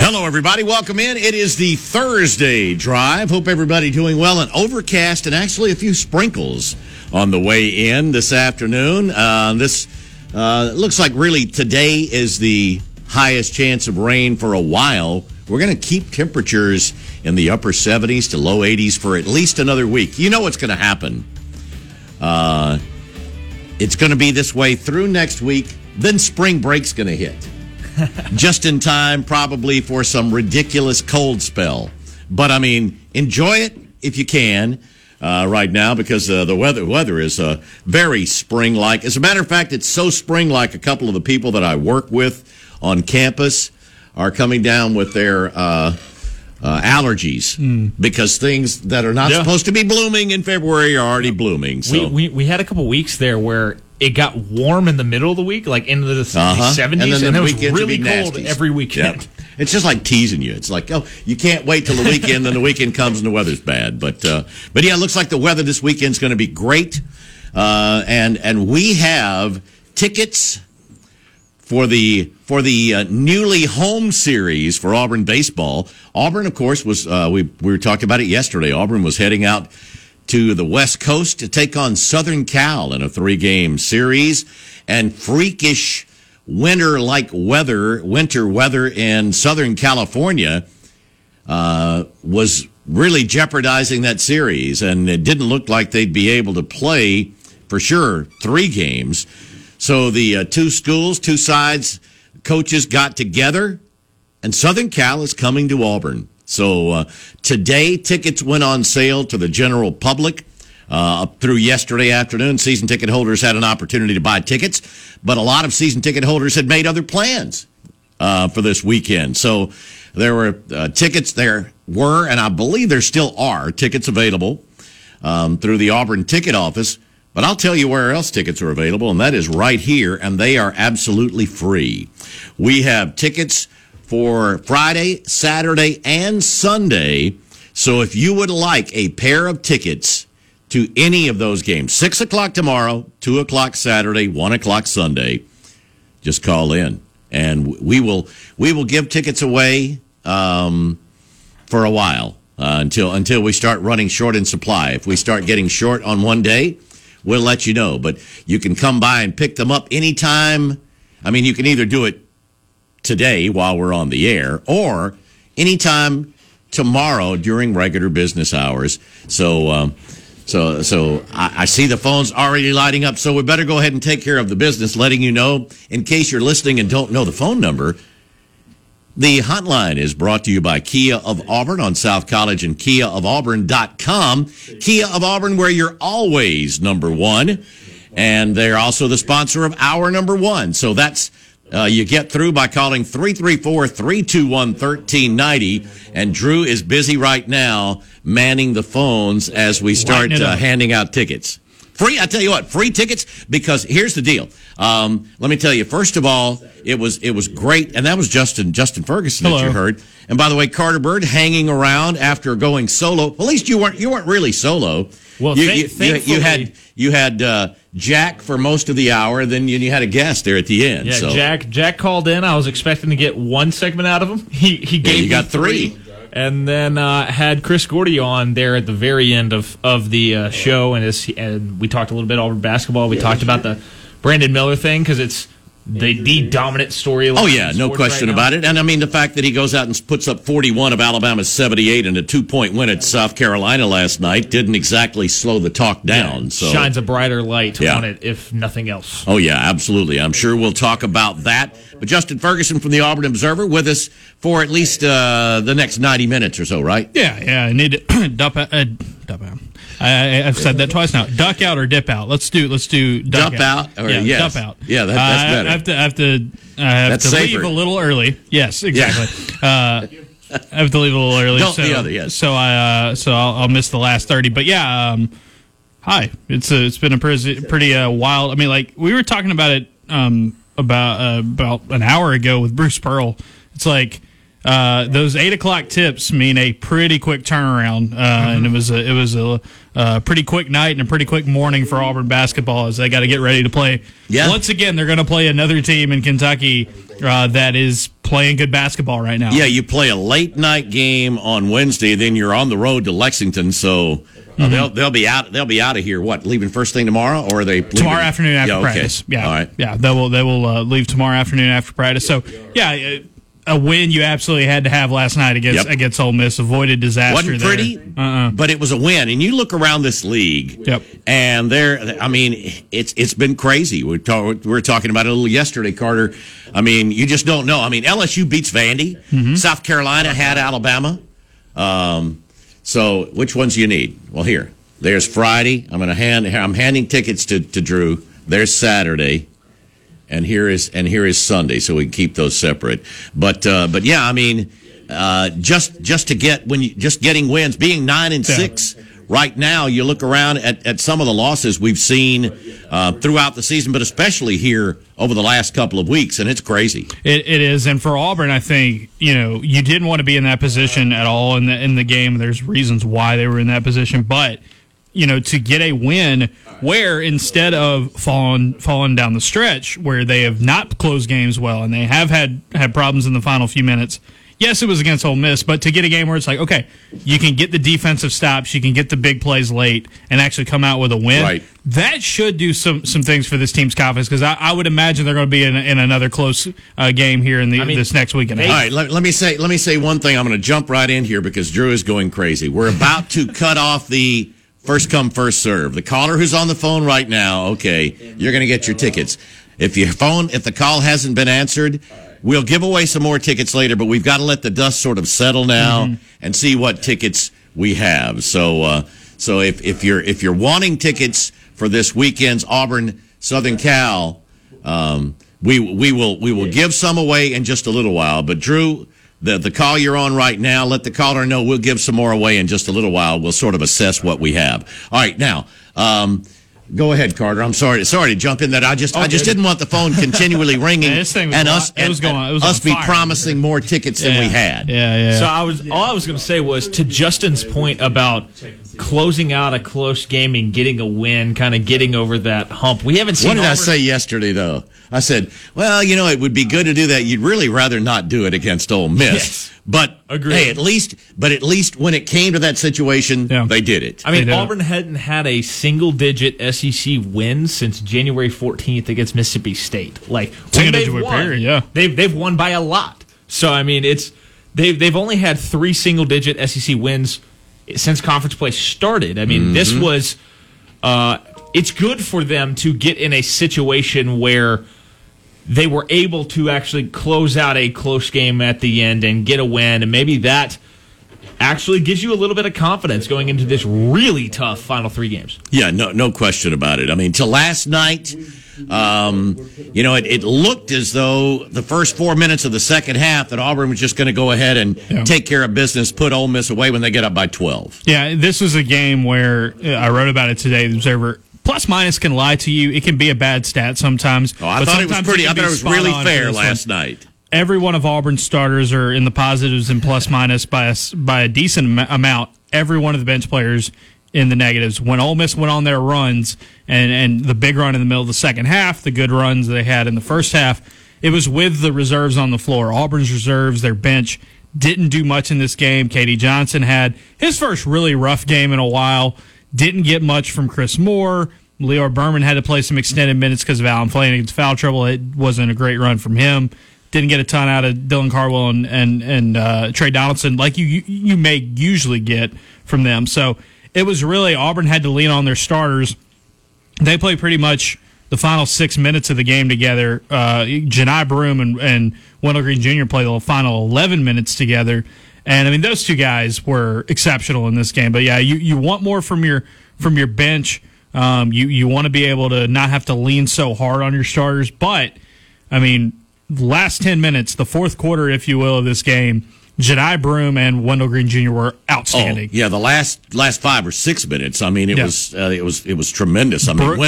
Hello, everybody. Welcome in. It is the Thursday Drive. Hope everybody doing well. An overcast and actually a few sprinkles on the way in this afternoon. This looks like really today is the highest chance of rain for a while. We're going to keep temperatures in the upper 70s to low 80s for at least another week. You know what's going to happen. It's going to be this way through next week. Then spring break's going to hit. Just in time, probably, for some ridiculous cold spell. But, I mean, enjoy it if you can right now, because the weather is very spring-like. As a matter of fact, it's so spring-like a couple of the people that I work with on campus are coming down with their allergies because things that are not supposed to be blooming in February are already blooming. So. We had a couple weeks there where it got warm in the middle of the week, like into the 70s, and it was really cold every weekend. Yep. It's just like teasing you. It's like, oh, you can't wait till the weekend, then the weekend comes and the weather's bad. But yeah, it looks like the weather this weekend's going to be great. And we have tickets for the newly home series for Auburn baseball. Auburn, of course, was we were talking about it yesterday. Auburn was heading out to the West Coast to take on Southern Cal in a 3-game series, and freakish winter weather in Southern California was really jeopardizing that series, and it didn't look like they'd be able to play, for sure, 3 games. So the two sides, coaches got together, and Southern Cal is coming to Auburn. So today, tickets went on sale to the general public up through yesterday afternoon. Season ticket holders had an opportunity to buy tickets, but a lot of season ticket holders had made other plans for this weekend. So there were tickets and I believe there still are tickets available through the Auburn ticket office. But I'll tell you where else tickets are available, and that is right here, and they are absolutely free. We have tickets for Friday, Saturday, and Sunday. So if you would like a pair of tickets to any of those games, 6 o'clock tomorrow, 2 o'clock Saturday, 1 o'clock Sunday, just call in. And we will give tickets away for a while until we start running short in supply. If we start getting short on one day, we'll let you know. But you can come by and pick them up anytime. I mean, you can either do it today while we're on the air, or anytime tomorrow during regular business hours. So I see the phones already lighting up, so we better go ahead and take care of the business, letting you know, in case you're listening and don't know the phone number, the hotline is brought to you by Kia of Auburn on South College and KiaofAuburn.com. Kia of Auburn, where you're always number one, and they're also the sponsor of our number one. So that's you get through by calling 334-321-1390, and Drew is busy right now manning the phones as we start handing out tickets. Free, I tell you what, free tickets, because here's the deal. Let me tell you, first of all, it was great, and that was Justin Ferguson that you heard. And by the way, Carter Bird hanging around after going solo. Well, at least you weren't really solo. Well, you had Jack for most of the hour, then you had a guest there at the end. Yeah, so. Jack called in. I was expecting to get one segment out of him. He gave you got three. And then had Chris Gordy on there at the very end of the show, and we talked a little bit over basketball. We talked about the Brandon Miller thing, because it's the dominant storyline. Oh, yeah, no question about it. And, I mean, the fact that he goes out and puts up 41 of Alabama's 78 and a 2-point win at South Carolina last night didn't exactly slow the talk down. Yeah, so shines a brighter light on it, if nothing else. Oh, yeah, absolutely. I'm sure we'll talk about that. But Justin Ferguson from the Auburn Observer with us for at least the next 90 minutes or so, right? Yeah, I need to dump out. I've said that twice now. Duck out or dip out. Let's do duck out. Or, yeah, yes. Dump out. Yeah, that's better. I have to leave a little early. Yes, exactly. Yeah. I have to leave a little early. So I'll miss the last 30. But yeah, hi. It's been a pretty wild. I mean, like we were talking about it about an hour ago with Bruce Pearl. It's like those 8 o'clock tips mean a pretty quick turnaround, and it was a pretty quick night and a pretty quick morning for Auburn basketball as they got to get ready to play. Yeah. Once again, they're going to play another team in Kentucky that is playing good basketball right now. Yeah, you play a late-night game on Wednesday, then you're on the road to Lexington, so they'll be out of here, what, leaving first thing tomorrow? Or are they leaving? Tomorrow afternoon after practice. Okay. Yeah, all right. Yeah, they will leave tomorrow afternoon after practice. So, yeah, a win you absolutely had to have last night against Ole Miss. Avoided disaster. Wasn't pretty, but it was a win. And you look around this league, and it's been crazy. We were talking about it a little yesterday, Carter. I mean, you just don't know. I mean, LSU beats Vandy. Mm-hmm. South Carolina had Alabama. So which ones do you need? Well, here. There's Friday. I'm handing tickets to Drew. There's Saturday. And here is Sunday, so we can keep those separate. But yeah, I mean, just getting wins, being 9-6 right now. You look around at some of the losses we've seen throughout the season, but especially here over the last couple of weeks, and it's crazy. It is, and for Auburn, I think you didn't want to be in that position at all in the game. There's reasons why they were in that position, but. To get a win where instead of falling down the stretch where they have not closed games well and they have had problems in the final few minutes. Yes, it was against Ole Miss, but to get a game where it's like, okay, you can get the defensive stops, you can get the big plays late and actually come out with a win. Right. That should do some things for this team's confidence because I would imagine they're going to be in another close game here this next weekend. All right, let me say one thing. I'm going to jump right in here because Drew is going crazy. We're about to cut off the first come, first serve. The caller who's on the phone right now, okay, you're going to get your tickets. If the call hasn't been answered, we'll give away some more tickets later, but we've got to let the dust sort of settle now and see what tickets we have. So if you're wanting tickets for this weekend's Auburn Southern Cal, we will give some away in just a little while. But Drew, The call you're on right now, let the caller know. We'll give some more away in just a little while. We'll sort of assess what we have. All right, now, go ahead, Carter. I'm sorry to jump in that. I just didn't want the phone continually ringing promising more tickets than we had. Yeah. So all I was going to say was to Justin's point about closing out a close game and getting a win, kind of getting over that hump. We haven't seen. What did I say yesterday though? I said, well, it would be good to do that. You'd really rather not do it against Ole Miss. Yes. But agreed. Hey, at least when it came to that situation, they did it. I mean, Auburn hadn't had a single-digit SEC win since January 14th against Mississippi State. Like when they've won, they've won by a lot. So I mean, it's they've only had 3 single-digit SEC wins since conference play started. I mean, this was it's good for them to get in a situation where they were able to actually close out a close game at the end and get a win, and maybe that actually gives you a little bit of confidence going into this really tough final 3 games. Yeah, no question about it. I mean, till last night, it looked as though the first 4 minutes of the second half that Auburn was just going to go ahead and take care of business, put Ole Miss away when they get up by 12. Yeah, this was a game where I wrote about it today, the Observer. Plus minus can lie to you. It can be a bad stat sometimes. Oh, I thought it was pretty. I thought it was really fair last night. Every one of Auburn's starters are in the positives and plus minus by a decent amount. Every one of the bench players in the negatives. When Ole Miss went on their runs and the big run in the middle of the second half, the good runs they had in the first half, it was with the reserves on the floor. Auburn's reserves, their bench, didn't do much in this game. Katie Johnson had his first really rough game in a while. Didn't get much from Chris Moore. Leor Berman had to play some extended minutes because of Alan Flanagan's foul trouble. It wasn't a great run from him. Didn't get a ton out of Dylan Carwell and Trey Donaldson like you may usually get from them. So it was really Auburn had to lean on their starters. They played pretty much the final 6 minutes of the game together. Johni Broome and Wendell Green Jr. played the final 11 minutes together. And, I mean, those 2 guys were exceptional in this game. But, yeah, you want more from your bench. You want to be able to not have to lean so hard on your starters. But, I mean, last 10 minutes, the fourth quarter, if you will, of this game Johni Broome and Wendell Green Jr. were outstanding. Oh, yeah, the last 5 or 6 minutes. I mean, it was tremendous. I mean,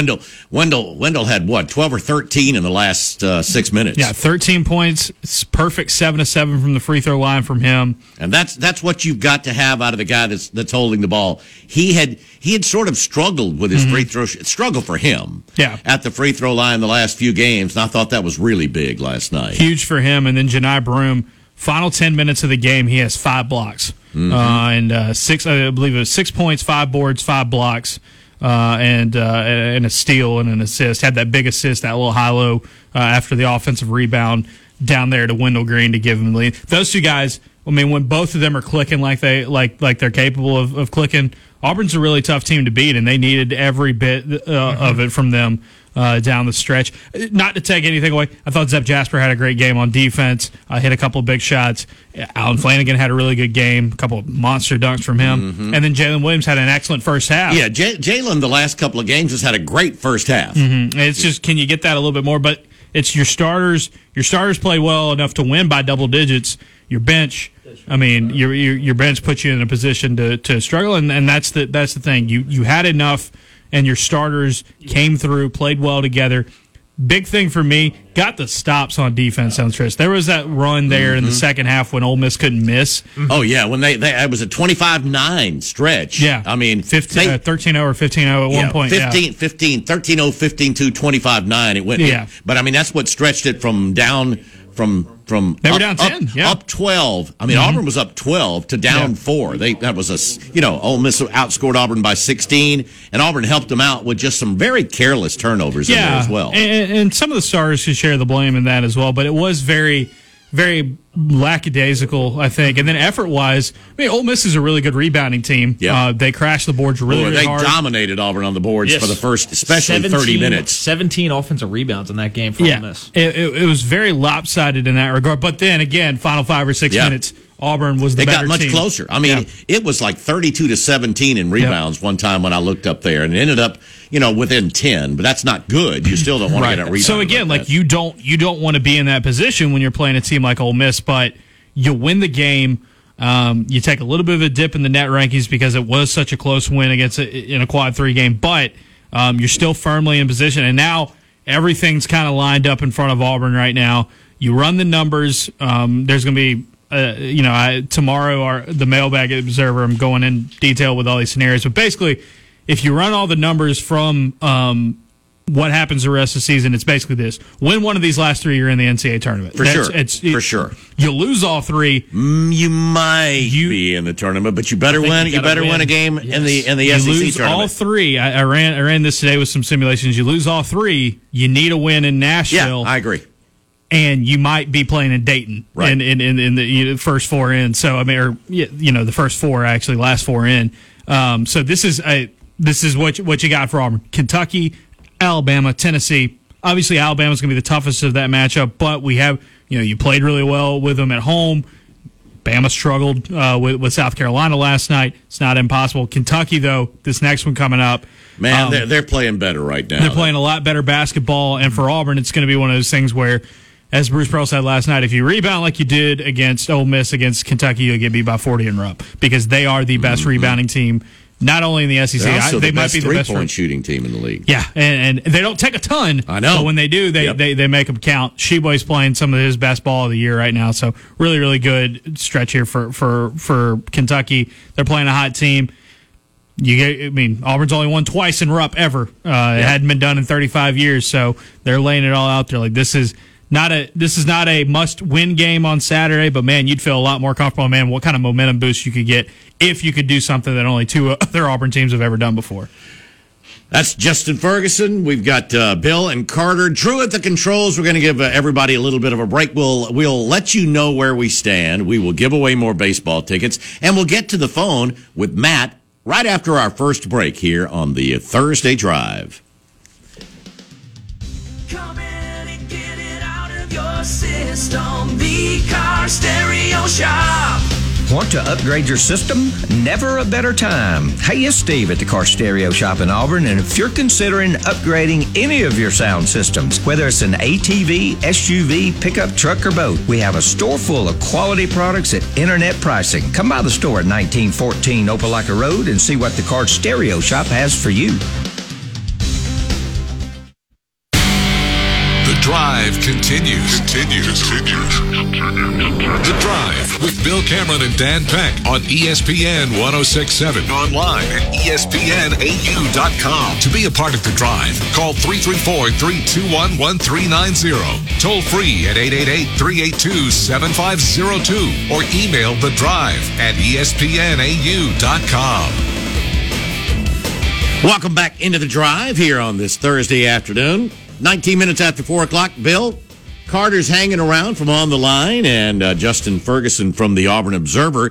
Wendell had what 12 or 13 in the last 6 minutes. Yeah, 13 points. It's perfect 7 of 7 from the free throw line from him. And that's what you've got to have out of the guy that's holding the ball. He had sort of struggled with his free throw struggle for him. Yeah. At the free throw line the last few games, and I thought that was really big last night. Huge for him, and then Johni Broome. Final 10 minutes of the game, he has 5 blocks. And 6, I believe it was 6 points, 5 boards, 5 blocks, and a steal and an assist. Had that big assist, that little high-low after the offensive rebound down there to Wendell Green to give him the lead. Those two guys, I mean, when both of them are clicking like they're capable of clicking, Auburn's a really tough team to beat, and they needed every bit of it from them. Down the stretch. Not to take anything away, I thought Zepp Jasper had a great game on defense. Hit a couple of big shots. Allen Flanagan had a really good game, a couple of monster dunks from him. And then Jaylin Williams had an excellent first half. Yeah, Jaylin the last couple of games has had a great first half. It's just, can you get that a little bit more? But it's your starters. Your starters play well enough to win by double digits. Your bench, I mean, your bench puts you in a position to struggle, and that's the thing. You had enough. And your starters came through, played well together. Big thing for me, got the stops on defense on the stretch. There was that run there in the second half when Ole Miss couldn't miss. Oh, yeah, when it was a 25-9 stretch. Yeah. I mean, 13-0 or 15-0 at one point. 15-15, 13-0, 15-2, 25-9. It went. Yeah. But, I mean, that's what stretched it from down from they were down 10, up 12. I mean, Auburn was up 12 to down 4. Ole Miss outscored Auburn by 16, and Auburn helped them out with just some very careless turnovers in there as well. And some of the stars should share the blame in that as well, but it was very, very lackadaisical, I think. And then effort-wise, I mean, Ole Miss is a really good rebounding team. Yeah. They crashed the boards really hard. They dominated Auburn on the boards for the first, especially 30 minutes. 17 offensive rebounds in that game for Ole Miss. It was very lopsided in that regard. But then, again, final 5 or 6 minutes, Auburn was the better team. They got much closer. I mean, it was like 32-17 in rebounds one time when I looked up there, and it ended up, within 10, but that's not good. You still don't want to get a rebound. So again, like you don't want to be in that position when you're playing a team like Ole Miss, but you win the game. You take a little bit of a dip in the net rankings because it was such a close win against in a quad 3 game, but you're still firmly in position. And now everything's kind of lined up in front of Auburn right now. You run the numbers. There's going to be. Tomorrow, the Mailbag Observer, I'm going in detail with all these scenarios. But basically, if you run all the numbers from what happens the rest of the season, it's basically this. Win one of these last 3, you're in the NCAA tournament. For sure. You lose all 3. You might be in the tournament, but you better win. You better win a game in the SEC tournament. You lose all 3. I ran this today with some simulations. You lose all 3. You need a win in Nashville. Yeah, I agree. And you might be playing in Dayton in the first 4 in. So I mean, the first 4 actually, last 4 in. So this is what you got for Auburn: Kentucky, Alabama, Tennessee. Obviously, Alabama's going to be the toughest of that matchup. But we have you played really well with them at home. Bama struggled with South Carolina last night. It's not impossible. Kentucky, though, this next one coming up. Man, they're playing better right now. They're playing a lot better basketball. And for Auburn, it's going to be one of those things where, as Bruce Pearl said last night, if you rebound like you did against Ole Miss, against Kentucky, you'll get beat by 40 in Rupp, because they are the best rebounding team, not only in the SEC. They might be the best three-point shooting team in the league. Yeah, and they don't take a ton. I know. But when they do, they make them count. Sheboy's playing some of his best ball of the year right now, so really, really good stretch here for Kentucky. They're playing a hot team. Auburn's only won twice in Rupp ever. It hadn't been done in 35 years, so they're laying it all out there. Like, this is not a must-win game on Saturday, but, man, you'd feel a lot more comfortable. Man, what kind of momentum boost you could get if you could do something that only 2 other Auburn teams have ever done before. That's Justin Ferguson. We've got Bill and Carter. Drew at the controls. We're going to give everybody a little bit of a break. We'll let you know where we stand. We will give away more baseball tickets, and we'll get to the phone with Matt right after our first break here on the Thursday Drive. System, the car stereo shop. Want to upgrade your system? Never a better time. Hey, it's Steve at the Car Stereo Shop in Auburn, and if you're considering upgrading any of your sound systems, whether it's an ATV, SUV, pickup truck, or boat, we have a store full of quality products at internet pricing. Come by the store at 1914 Opelika Road and see what the Car Stereo Shop has for you. The Drive continues. The Drive with Bill Cameron and Dan Peck on ESPN 1067. Online at ESPNAU.com. To be a part of The Drive, call 334-321-1390. Toll free at 888-382-7502. Or email The Drive at ESPNAU.com. Welcome back into The Drive here on this Thursday afternoon. 19 minutes after 4 o'clock, Bill, Carter's hanging around from On the Line, and Justin Ferguson from the Auburn Observer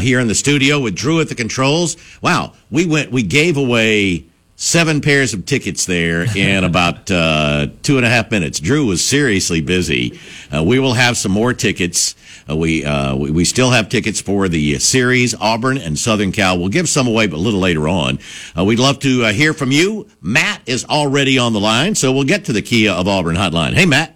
here in the studio with Drew at the controls. Wow, we gave away 7 pairs of tickets there in about 2.5 minutes. Drew was seriously busy. We will have some more tickets. We still have tickets for the series, Auburn and Southern Cal. We'll give some away, but a little later on. We'd love to hear from you. Matt is already on the line, so we'll get to the Kia of Auburn hotline. Hey, Matt.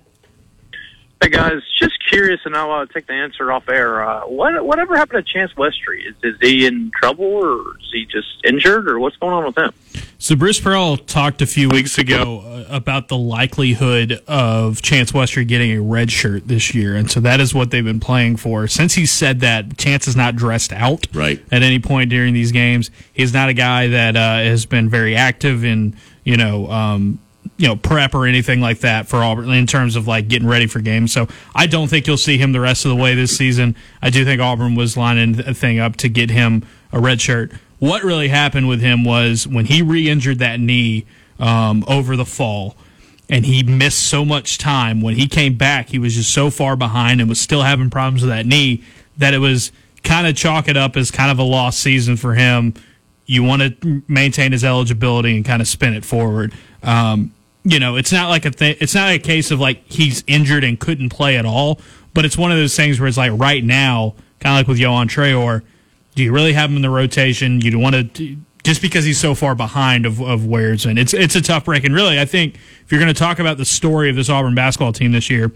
Hey, guys. Just curious, and I'll take the answer off air. Whatever happened to Chance Westry? Is he in trouble, or is he just injured, or what's going on with him? So Bruce Pearl talked a few weeks ago about the likelihood of Chance Westry getting a red shirt this year, and so that is what they've been playing for. Since he said that, Chance is not dressed out at any point during these games. He's not a guy that has been very active in prep or anything like that for Auburn in terms of like getting ready for games. So I don't think you'll see him the rest of the way this season. I do think Auburn was lining a thing up to get him a red shirt. What really happened with him was when he re-injured that knee over the fall, and he missed so much time. When he came back, he was just so far behind and was still having problems with that knee that it was kind of chalk it up as kind of a lost season for him. You want to maintain his eligibility and kind of spin it forward. It's not like it's not a case of like he's injured and couldn't play at all, but it's one of those things where it's like right now, kind of like with Yohan Traore, do you really have him in the rotation? You don't want to just because he's so far behind of where it's in. It's a tough break. And really, I think if you're going to talk about the story of this Auburn basketball team this year,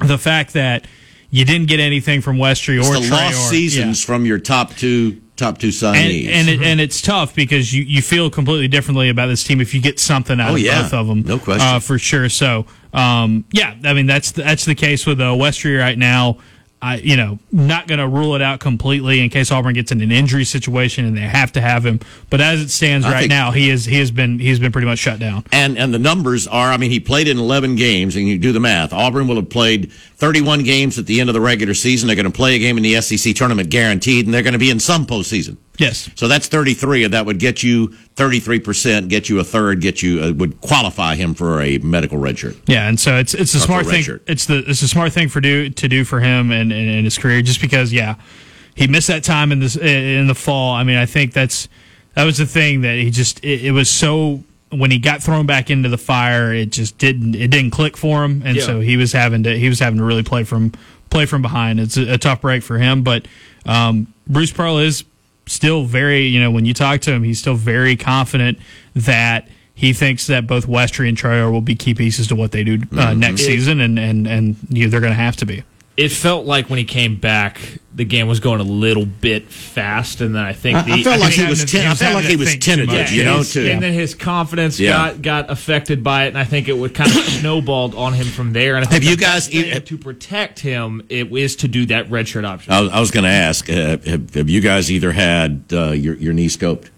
the fact that you didn't get anything from Westry or Traore, lost seasons from your top two signees, and it's tough because you feel completely differently about this team if you get something out of both of them, no question, for sure. So I mean that's the case with Westry right now. I not going to rule it out completely in case Auburn gets in an injury situation and they have to have him. But as it stands now, he's been pretty much shut down. And the numbers are, he played in 11 games, and you do the math. Auburn will have played 31 games at the end of the regular season. They're going to play a game in the SEC tournament guaranteed, and they're going to be in some postseason. Yes. So that's 33, and that would get you 33%, get you a third, would qualify him for a medical redshirt. Yeah, and so it's a smart thing. It's a smart thing to do for him and his career, just because he missed that time in the fall. I think that was the thing that he just it was so when he got thrown back into the fire, it didn't click for him, and so he was having to really play from behind. It's a tough break for him, but Bruce Pearl is still very, when you talk to him, he's still very confident that he thinks that both Westry and Traore will be key pieces to what they do next season, and they're going to have to be. It felt like when he came back, the game was going a little bit fast, and then I felt like he was tentative, too. And then his confidence got affected by it, and I think it would kind of snowballed on him from there. And I think to protect him, it is to do that red shirt option. I was going to ask, have you guys either had your knee scoped?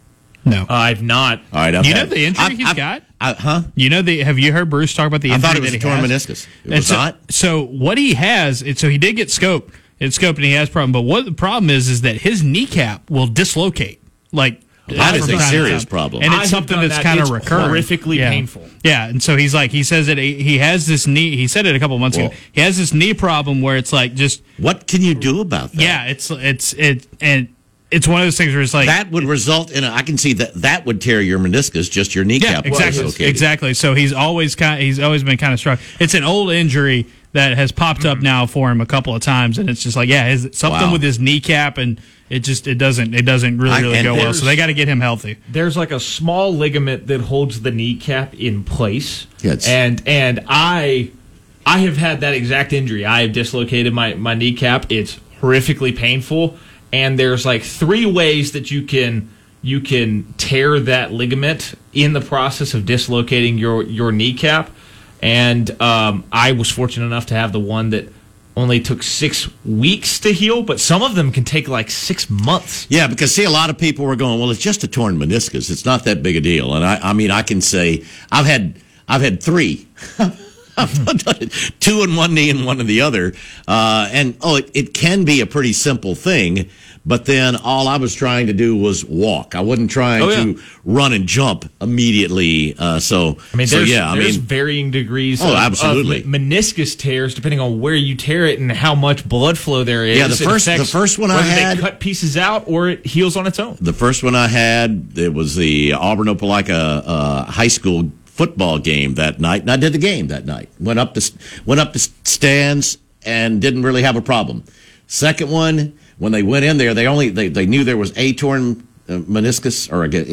No, I've not. All right, the injury he's got. Have you heard Bruce talk about the injury? I thought it was a torn meniscus. It was not. So what he has, he did get scoped. It's scoped and he has a problem. But what the problem is that his kneecap will dislocate. That is a serious problem, and it's something that's kind of recurrent. Horrifically painful. Yeah, and so he's like, he says that he has this knee. He said it a couple of months ago. He has this knee problem where it's like just what can you do about that? Yeah, it's It's one of those things where it's like that would result in. I can see that would tear your meniscus, just your kneecap. Yeah, exactly. So he's always been kind of struck. It's an old injury that has popped up now for him a couple of times, and it's just like, yeah, is it something with his kneecap, and it doesn't really go well. So they got to get him healthy. There's like a small ligament that holds the kneecap in place, and I have had that exact injury. I have dislocated my kneecap. It's horrifically painful, and there's like three ways that you can tear that ligament in the process of dislocating your kneecap. And I was fortunate enough to have the one that only took 6 weeks to heal, but some of them can take like 6 months. Yeah, because see, a lot of people were going, well, it's just a torn meniscus. It's not that big a deal. And I mean, I can say I've had three. Two in one knee and one in the other. It can be a pretty simple thing. But then all I was trying to do was walk. I wasn't trying to run and jump immediately. There's varying degrees of meniscus tears depending on where you tear it and how much blood flow there is. Yeah, the first one I had, they cut pieces out or it heals on its own. The first one I had, it was the Auburn Opelika high school football game that night, and I did the game that night. Went up the stands and didn't really have a problem. Second one, when they went in there, they knew there was a torn meniscus, or I guess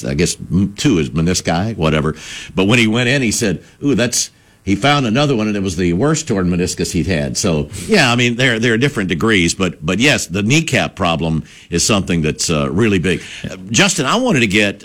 two is menisci, whatever. But when he went in, he said, "Ooh, that's." He found another one, and it was the worst torn meniscus he'd had. So yeah, I mean there are different degrees, but yes, the kneecap problem is something that's really big. Justin, I wanted to get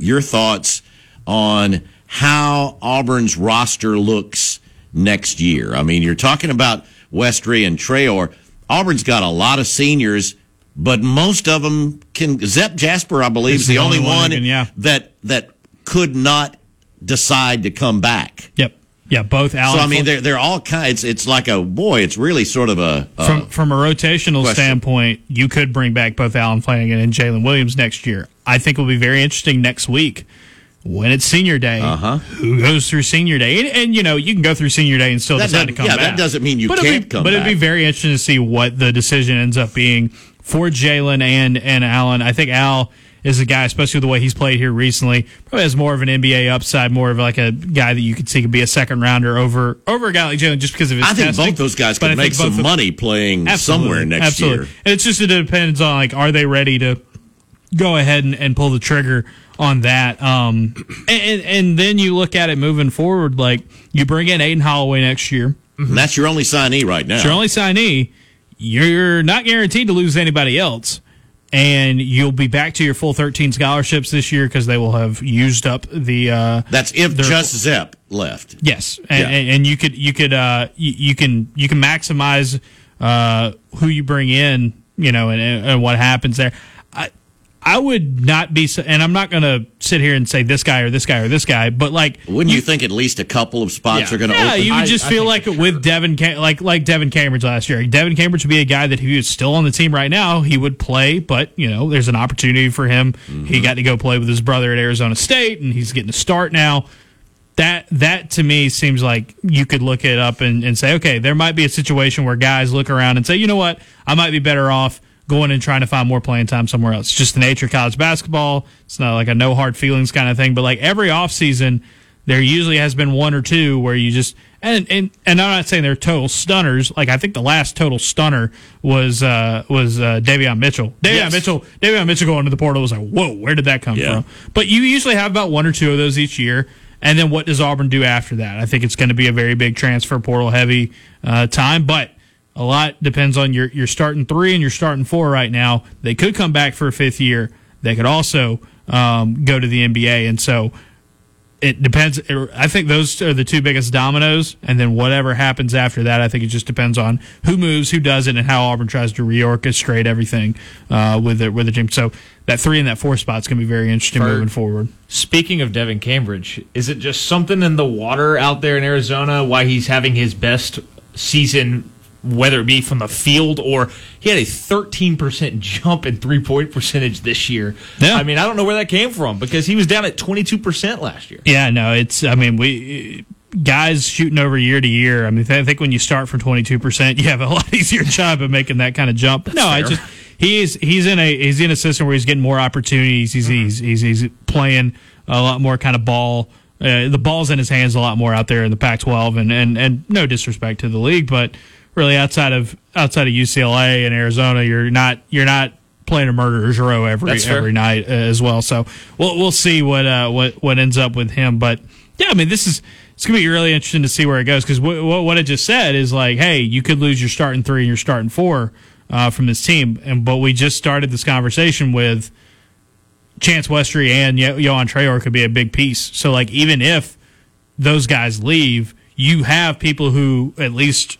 your thoughts on how Auburn's roster looks next year. I mean, you're talking about Westry and Traore. Auburn's got a lot of seniors, but most of them can. Zepp Jasper, I believe, is the only one that could not decide to come back. Yep. Yeah, both Allen. So I mean, they're all kinds. It's like it's really sort of a from a rotational standpoint. You could bring back both Allen Flanagan and Jaylin Williams next year. I think it'll be very interesting next week when it's senior day, who goes through senior day? And you know, you can go through senior day and still decide to come back. Yeah, that doesn't mean you can't come back. But it'd be very interesting to see what the decision ends up being for Jaylin and Allen. I think Al is a guy, especially the way he's played here recently, probably has more of an NBA upside, more of like a guy that you could see could be a second-rounder over a guy like Jaylin just because of his testing. Both those guys could make some money playing somewhere next year. And it's just it depends on, like, are they ready to go ahead and pull the trigger on that, and then you look at it moving forward. Like you bring in Aiden Holloway next year. Mm-hmm. That's your only signee right now. It's your only signee. You're not guaranteed to lose anybody else, and you'll be back to your full 13 scholarships this year because they will have used up the. That's if just Zepp left. Yes, and you can maximize who you bring in, you know, and what happens there. I would not be, and I'm not going to sit here and say this guy or this guy or this guy, but like, wouldn't you think at least a couple of spots are going to open? Yeah, you would just feel like with Devin, like Devin Cambridge last year. Devin Cambridge would be a guy that if he was still on the team right now, he would play, but you know, there's an opportunity for him. Mm-hmm. He got to go play with his brother at Arizona State, and he's getting a start now. That to me seems like you could look it up and say, okay, there might be a situation where guys look around and say, you know what, I might be better off going and trying to find more playing time somewhere else. It's just the nature of college basketball. It's not like a no hard feelings kind of thing, but like every offseason, there usually has been one or two where you just and I'm not saying they're total stunners. Like I think the last total stunner was Davion Mitchell. Davion Mitchell going to the portal was like, whoa, where did that come from? But you usually have about one or two of those each year. And then what does Auburn do after that? I think it's going to be a very big transfer portal heavy time, but a lot depends on your starting three and your starting four right now. They could come back for a fifth year. They could also go to the NBA. And so it depends. I think those are the two biggest dominoes. And then whatever happens after that, I think it just depends on who moves, who doesn't, and how Auburn tries to reorchestrate everything with the team. So that 3 and that 4 spot's going to be very interesting moving forward. Speaking of Devin Cambridge, is it just something in the water out there in Arizona why he's having his best season, whether it be from the field or he had a 13% jump in three-point percentage this year. Yeah. I mean, I don't know where that came from because he was down at 22% last year. Yeah, no, it's, I mean, we guys shooting over year to year. I mean, I think when you start from 22%, you have a lot easier job of making that kind of jump. That's fair. He's in a system where he's getting more opportunities. He's playing a lot more kind of ball The ball's in his hands a lot more out there in the Pac-12, and no disrespect to the league, but really outside of UCLA and Arizona, you're not playing a murderer's row every night as well. So we'll see what ends up with him. But yeah, I mean, it's gonna be really interesting to see where it goes, because what I just said is like, hey, you could lose your starting three and your starting four from this team, but we just started this conversation with Chance Westry and Yohan Traore could be a big piece. So, like, even if those guys leave, you have people who at least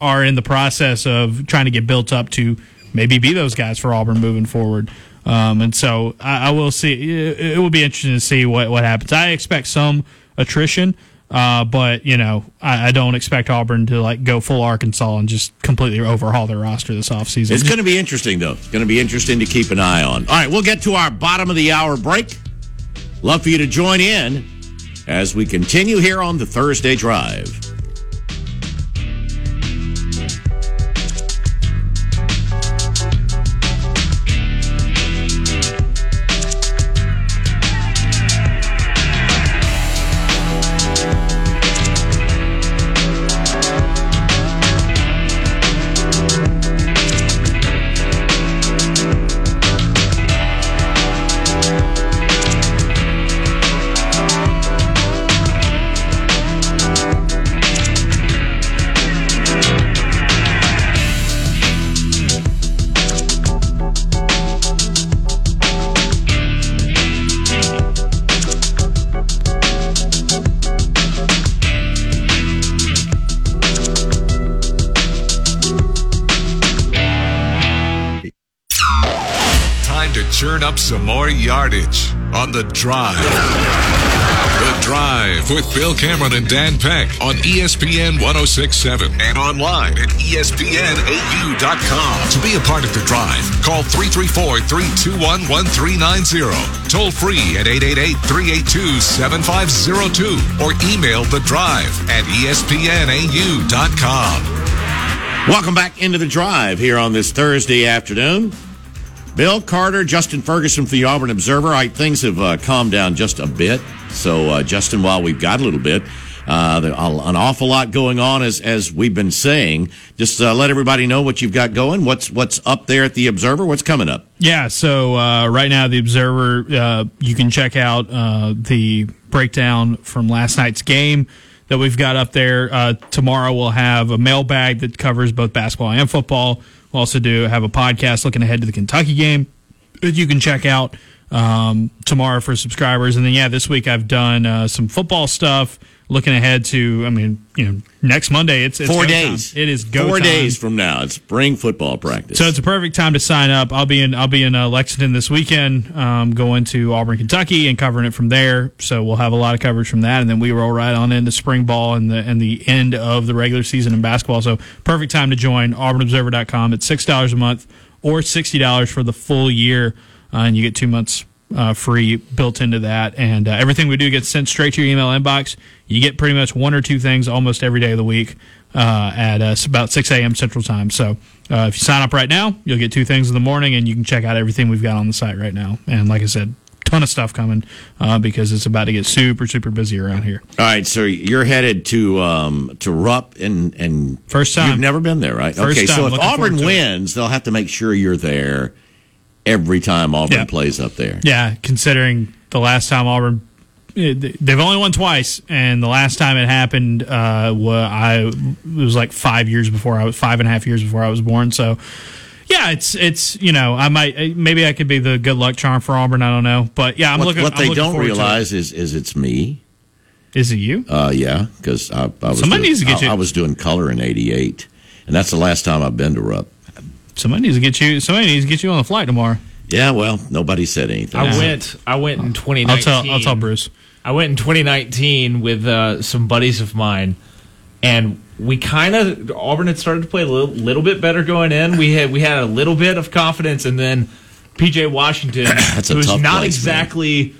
are in the process of trying to get built up to maybe be those guys for Auburn moving forward. And so I will see. It will be interesting to see what happens. I expect some attrition, but, you know, I don't expect Auburn to, like, go full Arkansas and just completely overhaul their roster this offseason. It's going to be interesting, though. It's going to be interesting to keep an eye on. All right, we'll get to our bottom-of-the-hour break. Love for you to join in as we continue here on the Thursday Drive. Up some more yardage on The Drive. The Drive with Bill Cameron and Dan Peck on ESPN 1067 and online at ESPNAU.com. To be a part of The Drive, call 334-321-1390. Toll free at 888-382-7502 or email The Drive at ESPNAU.com. Welcome back into The Drive here on this Thursday afternoon. Bill, Carter, Justin Ferguson for the Auburn Observer. Things have calmed down just a bit. So, Justin, while we've got a little bit, an awful lot going on, as we've been saying. Just let everybody know what you've got going. What's up there at the Observer? What's coming up? Yeah, so right now the Observer, you can check out the breakdown from last night's game that we've got up there. Tomorrow we'll have a mailbag that covers both basketball and football. We'll also have a podcast looking ahead to the Kentucky game that you can check out tomorrow for subscribers. And then, yeah, this week I've done some football stuff, looking ahead to, next Monday. It's 4 days. It is go 4 days from now. It's spring football practice. So it's a perfect time to sign up. I'll be in Lexington this weekend, going to Auburn, Kentucky, and covering it from there. So we'll have a lot of coverage from that, and then we roll right on into spring ball and the end of the regular season in basketball. So perfect time to join AuburnObserver.com. It's $6 a month or $60 for the full year, and you get 2 months free built into that, and everything we do gets sent straight to your email inbox. You get pretty much one or two things almost every day of the week at about 6 a.m. Central Time. So if you sign up right now, you'll get two things in the morning, and you can check out everything we've got on the site right now. And like I said, ton of stuff coming because it's about to get super, super busy around here. All right, so you're headed to Rupp and first time. You've never been there, right? First okay, time. So if Auburn wins, they'll have to make sure you're there every time Auburn plays up there. Yeah, considering the last time Auburn, they've only won twice, and the last time it happened was like 5 years before I was 5.5 years before I was born. So, yeah, it's maybe I could be the good luck charm for Auburn. I don't know, but yeah, What they don't realize is it's me. Is it you? Yeah, because I was doing color in '88, and that's the last time I've been to Rupp. Somebody needs to get you on the flight tomorrow. Yeah, well, nobody said anything. I went in 2019. I'll tell Bruce. I went in 2019 with some buddies of mine, and we Auburn had started to play a little bit better going in. We had a little bit of confidence, and then P.J. Washington, who's not exactly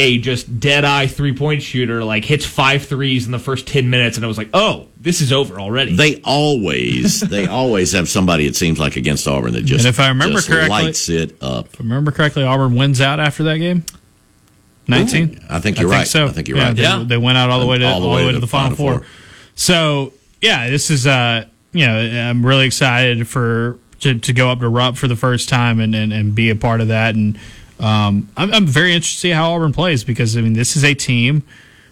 a just dead-eye three-point shooter, like hits 5 threes in the first 10 minutes, and I was like, oh, this is over already. They always have somebody, it seems like, against Auburn that just lights it up. If I remember correctly, Auburn wins out after that game? 19? I think you're right. Yeah. They went out all the way to the Final Four. So, yeah, this is, I'm really excited to go up to Rupp for the first time and be a part of that. And I'm very interested to see how Auburn plays because, I mean, this is a team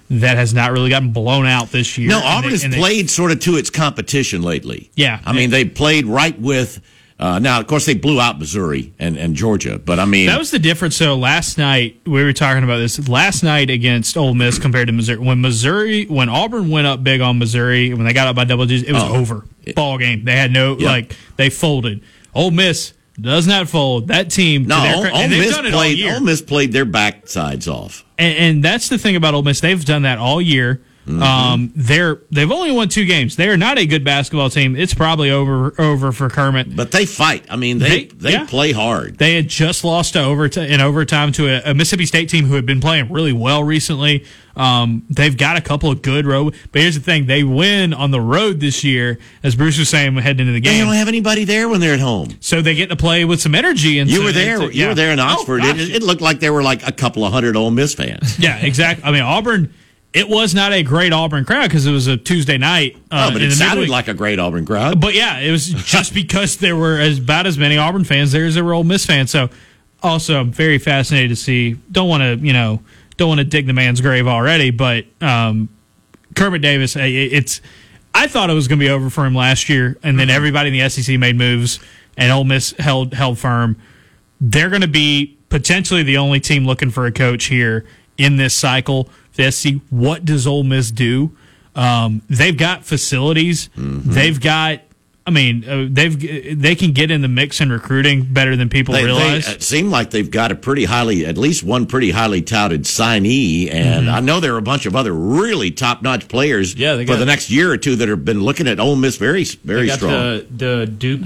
that has not really gotten blown out this year. No, Auburn has played sort of to its competition lately. Yeah. I mean, they played right with now, of course, they blew out Missouri and Georgia, but I mean... That was the difference, though. Last night, we were talking about this. Last night against Ole Miss compared to Missouri, when Auburn went up big on Missouri, when they got up by double digits, it was over. Ball game. They had they folded. Ole Miss does not fold. That team... Ole Miss played their backsides off. And that's the thing about Ole Miss. They've done that all year. Mm-hmm. They've only won 2 games. They are not a good basketball team. It's probably over for Kermit. But they fight. I mean, they play hard. They had just lost in overtime to a Mississippi State team who had been playing really well recently. They've got a couple of good road. But here's the thing. They win on the road this year, as Bruce was saying, heading into the game. They don't have anybody there when they're at home. So they get to play with some energy. And you were there in Oxford. Oh, it looked like there were like a couple of hundred Ole Miss fans. Yeah, exactly. I mean, Auburn... It was not a great Auburn crowd because it was a Tuesday night. But it sounded like a great Auburn crowd. But, yeah, it was just because there were about as many Auburn fans there as there were Ole Miss fans. So, also, I'm very fascinated to see. Don't want to dig the man's grave already, but Kermit Davis, I thought it was going to be over for him last year, and then everybody in the SEC made moves, and Ole Miss held firm. They're going to be potentially the only team looking for a coach here in this cycle. See, what does Ole Miss do? They've got facilities. Mm-hmm. They've got, they can get in the mix in recruiting better than people realize. It seemed like they've got at least one pretty highly touted signee, and I know there are a bunch of other really top-notch players for the next year or two that have been looking at Ole Miss very, very strong. The Duke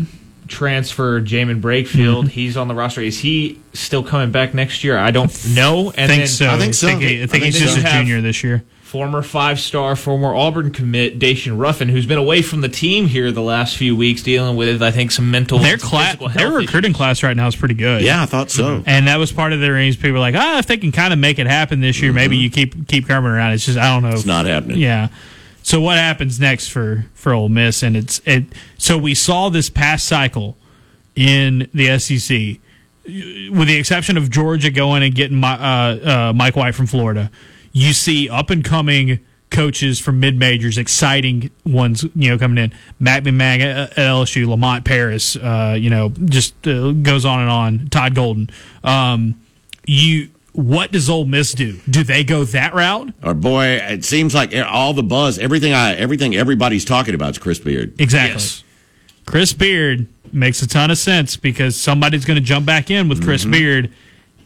transfer, Jamin Brakefield, he's on the roster. Is he still coming back next year? I don't know. I think he's just a junior this year. Former 5-star, former Auburn commit Dacian Ruffin, who's been away from the team here the last few weeks, dealing with, I think, some mental and physical health. Their recruiting class right now is pretty good. Yeah, I thought so. And that was part of the reason people were like, if they can kind of make it happen this year, maybe you keep Kermit around. It's just, I don't know. It's not happening. Yeah. So what happens next for Ole Miss? And so we saw this past cycle in the SEC, with the exception of Georgia going and getting Mike White from Florida. You see up-and-coming coaches from mid-majors, exciting ones, coming in. Mac McMahon at LSU, Lamont Paris, just goes on and on. Todd Golden. What does Ole Miss do? Do they go that route? Or boy, it seems like all the buzz, everything everybody's talking about is Chris Beard. Exactly. Yes. Chris Beard makes a ton of sense because somebody's going to jump back in with Chris Beard,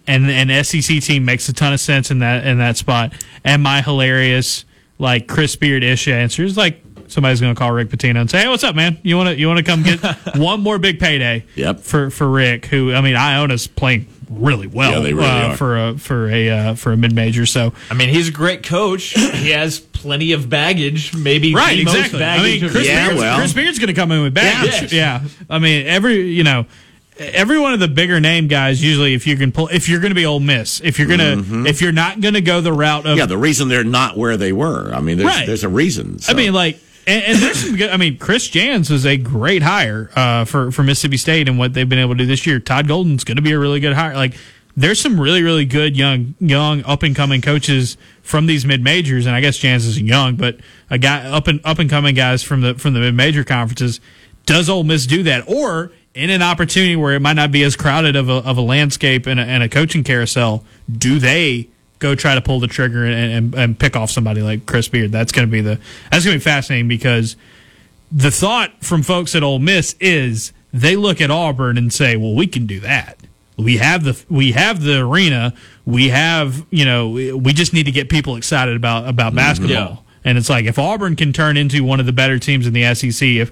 and an SEC team makes a ton of sense in that spot. And my hilarious Chris Beard-ish answer is somebody's going to call Rick Pitino and say, "Hey, what's up, man? You want to come get one more big payday?" Yep. For Rick, who Iona's playing really well. Yeah, they really are. for a mid-major. So he's a great coach. He has plenty of baggage. Maybe right, exactly. Most baggage. Chris Beard's going to come in with baggage. Yeah. Yes. Yeah. Every one of the bigger name guys usually, if you're going to be Ole Miss, if you're not going to go the route of the reason they're not where they were. There's a reason. So. And there's some good. Chris Jans was a great hire for Mississippi State and what they've been able to do this year. Todd Golden's going to be a really good hire. There's some really, really good young up and coming coaches from these mid majors, and I guess Jans isn't young, but a guy up and coming guys from the mid major conferences. Does Ole Miss do that, or in an opportunity where it might not be as crowded of a landscape and a coaching carousel, do they go try to pull the trigger and pick off somebody like Chris Beard? That's going to be fascinating, because the thought from folks at Ole Miss is they look at Auburn and say, "Well, we can do that. We have the arena. We have we just need to get people excited about basketball." Yeah. And it's if Auburn can turn into one of the better teams in the SEC,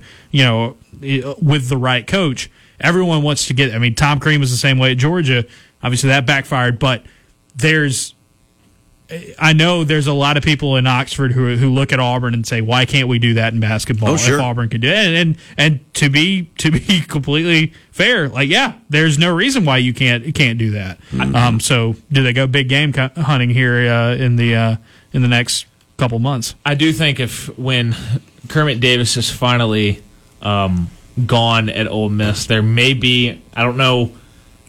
with the right coach, everyone wants to get. Tom Crean was the same way at Georgia. Obviously, that backfired, but there's I know there's a lot of people in Oxford who look at Auburn and say, why can't we do that in basketball? Oh, sure. If Auburn can do it. And to be completely fair, like, yeah, there's no reason why you can't do that. Mm-hmm. So do they go big game hunting here in the next couple months? I do think when Kermit Davis is finally gone at Ole Miss, there may be, I don't know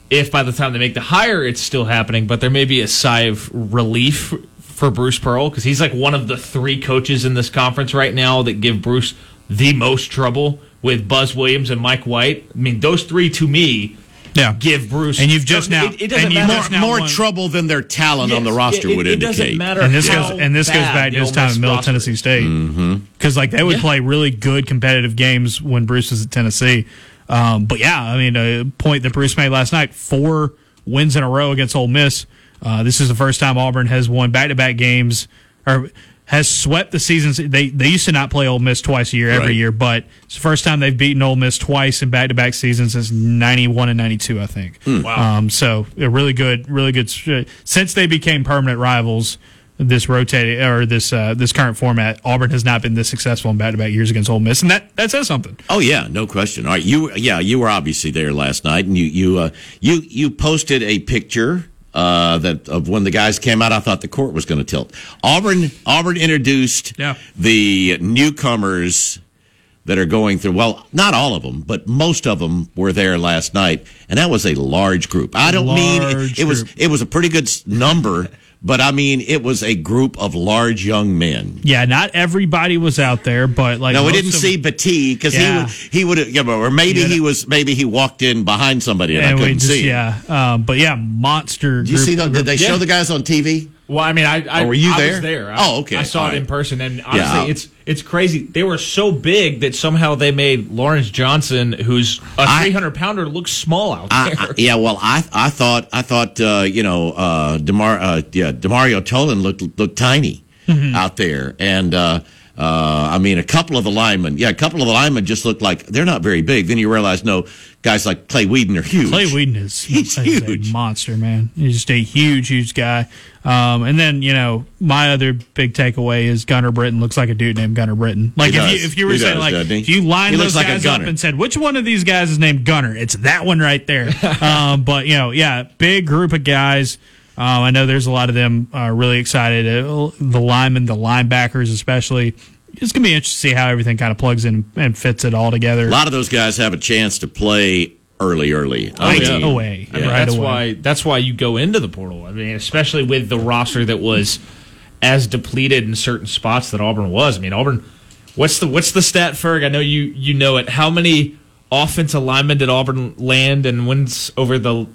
if by the time they make the hire it's still happening, but there may be a sigh of relief for Bruce Pearl, because he's like one of the three coaches in this conference right now that give Bruce the most trouble, with Buzz Williams and Mike White. I mean, those three to me give Bruce... And you've just now... It doesn't matter. More trouble than their talent on the roster would indicate. It doesn't matter. And this goes back to his time at Middle Tennessee State. Because they would play really good competitive games when Bruce was at Tennessee. But yeah, I mean, a point that Bruce made last night, 4 wins in a row against Ole Miss. This is the first time Auburn has won back-to-back games, or has swept the seasons. They used to not play Ole Miss twice a year every year, but it's the first time they've beaten Ole Miss twice in back-to-back seasons since 91 and 92, I think. Wow. So a really good since they became permanent rivals. This rotating or this current format, Auburn has not been this successful in back-to-back years against Ole Miss, and that says something. Oh yeah, no question. All right, you were obviously there last night, and you posted a picture of when the guys came out. I thought the court was going to tilt. Auburn introduced the newcomers that are going through. Well, not all of them, but most of them were there last night, and that was a large group. It was a pretty good number. But, I mean, it was a group of large young men. Yeah, not everybody was out there, but like no, we didn't see Batie because he would have, or maybe he walked in behind somebody and I couldn't see. Yeah, but yeah, monster. Did you see them? Did they show the guys on TV? Well, I mean, I was there. Okay. I saw it in person, and honestly, it's crazy. They were so big that somehow they made Lawrence Johnson, who's a 300-pounder, look small out there. I thought DeMario Tolan looked tiny out there, and I mean, a couple of the linemen just looked like they're not very big. Then you realize, no, guys like Clay Weeden are huge. Clay Weeden is huge. A monster, man. He's just a huge, huge guy. And then, my other big takeaway is Gunner Britton looks like a dude named Gunner Britton. Like, if you lined those guys up and said, which one of these guys is named Gunner? It's that one right there. But, big group of guys. I know there's a lot of them really excited. The linemen, the linebackers especially. It's going to be interesting to see how everything kind of plugs in and fits it all together. A lot of those guys have a chance to play early. Right away. Yeah. I mean, that's why you go into the portal. I mean, especially with the roster that was as depleted in certain spots that Auburn was. I mean, Auburn, what's the stat, Ferg? I know you know it. How many offensive linemen did Auburn land and wins over the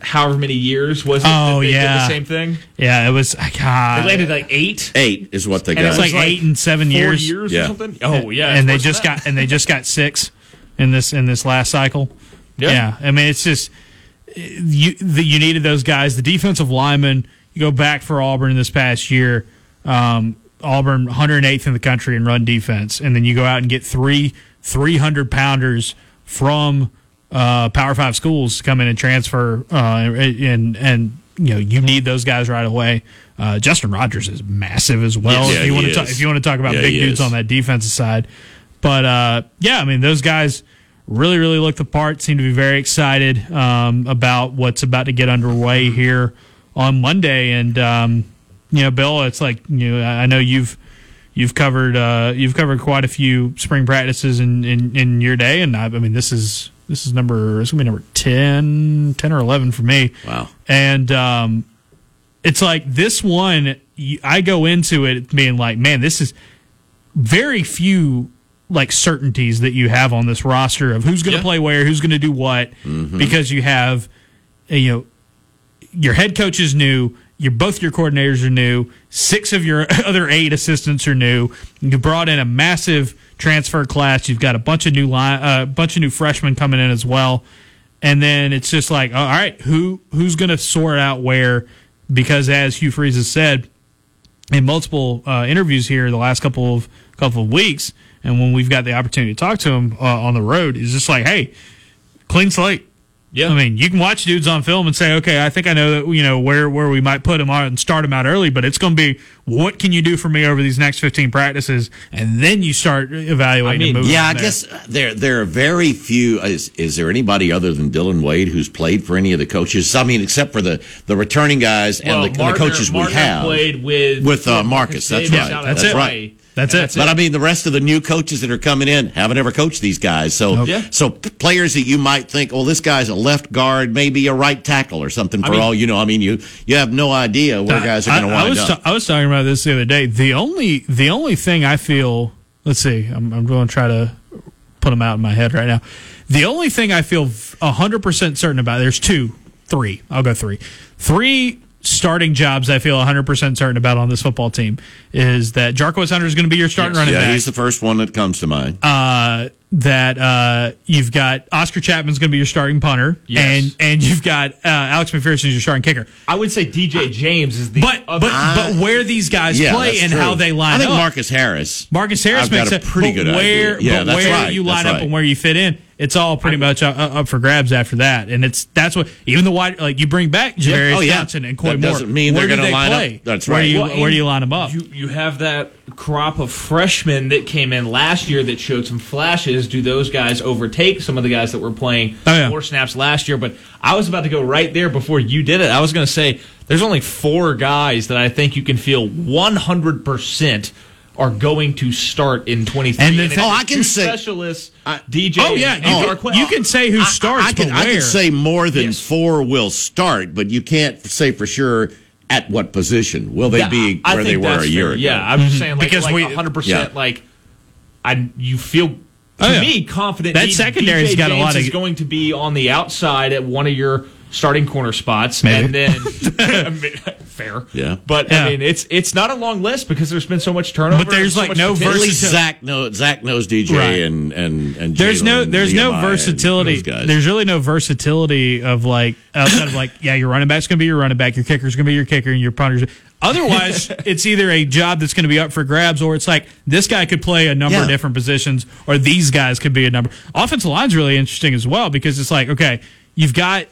however many years was it that they did the same thing? Yeah, it was. They landed like 8. 8 is what they got. It was like 8 and 7 years. 4 years or something. Oh yeah, and they just got 6 in this last cycle. Yeah, I mean, it's just you needed those guys. The defensive linemen. You go back for Auburn this past year. Auburn 108th in the country in run defense, and then you go out and get 3 300-pounders from Power 5 schools to come in and transfer, and you need those guys right away. Justin Rogers is massive as well. Yeah, if you want to talk about big dudes on that defensive side, but I mean, those guys really, really look the part. Seem to be very excited about what's about to get underway here on Monday. And Bill, it's like I know you've covered quite a few spring practices in your day, and I mean this is. This is it's going to be number 10 or 11 for me. Wow. And it's like this one, I go into it being like, man, this is very few like certainties that you have on this roster of who's going to play where, who's going to do what, because you have, your head coach is new. Both your coordinators are new. 6 of your other 8 assistants are new. You brought in a massive transfer class. You've got a bunch of new freshmen coming in as well. And then it's just like, all right, who's going to sort out where? Because as Hugh Freeze has said in multiple interviews here the last couple of weeks, and when we've got the opportunity to talk to him on the road, it's just like, hey, clean slate. Yeah, I mean, you can watch dudes on film and say, okay, I think I know that, you know, where we might put them on and start them out early, but it's going to be, what can you do for me over these next 15 practices? And then you start evaluating. I mean, yeah, I guess there are very few. Is there anybody other than Dylan Wade who's played for any of the coaches? I mean, except for the returning guys and, well, the coaches Martin we have played with Marcus. That's right. That's right. That's it. But I mean, the rest of the new coaches that are coming in haven't ever coached these guys. So players that you might think, oh, this guy's a left guard, maybe a right tackle or something. All you know, I mean, you have no idea where guys are going to wind up. I was talking about this the other day. The only thing I feel, let's see, I'm going to try to put them out in my head right now. The only thing I feel 100% certain about, there's three. I'll go three. Three starting jobs I feel 100% certain about on this football team is that Jarquez Hunter is going to be your starting running back. Yeah, he's the first one that comes to mind. You've got Oscar Chapman's going to be your starting punter, and you've got Alex McPherson is your starting kicker. I would say DJ James is the but where these guys play and how they line up. I think Marcus Harris I've makes got a pretty good idea. Yeah, but where you line up and where you fit in. It's all pretty much up for grabs after that, and that's what even the wide, like, you bring back Javarius Johnson and Coy Moore. That doesn't mean they're going to line up. That's right. Where do you line them up? You have that crop of freshmen that came in last year that showed some flashes. Do those guys overtake some of the guys that were playing more snaps last year? But I was about to go right there before you did it. I was going to say there's only four guys that I think you can feel 100% are going to start in 2023. I can say specialists, DJ. Oh yeah, you can say who starts. I can say more than four will start, but you can't say for sure at what position will they be where they were a year ago. Yeah, I'm just saying, because we 100%. You feel. To me, confident that secondary's got a lot of. Is going to be on the outside at one of your starting corner spots, maybe. And then I mean, fair, yeah. But I mean, it's not a long list because there's been so much turnover. But there's like no versatility. Zach knows DJ and there's Jaylin, no versatility. There's really no versatility of like outside of your running back's gonna be your running back, your kicker's gonna be your kicker, and your punter's. Otherwise, it's either a job that's going to be up for grabs, or it's like this guy could play a number of different positions, or these guys could be a number. Offensive line's really interesting as well because it's like, okay, you've got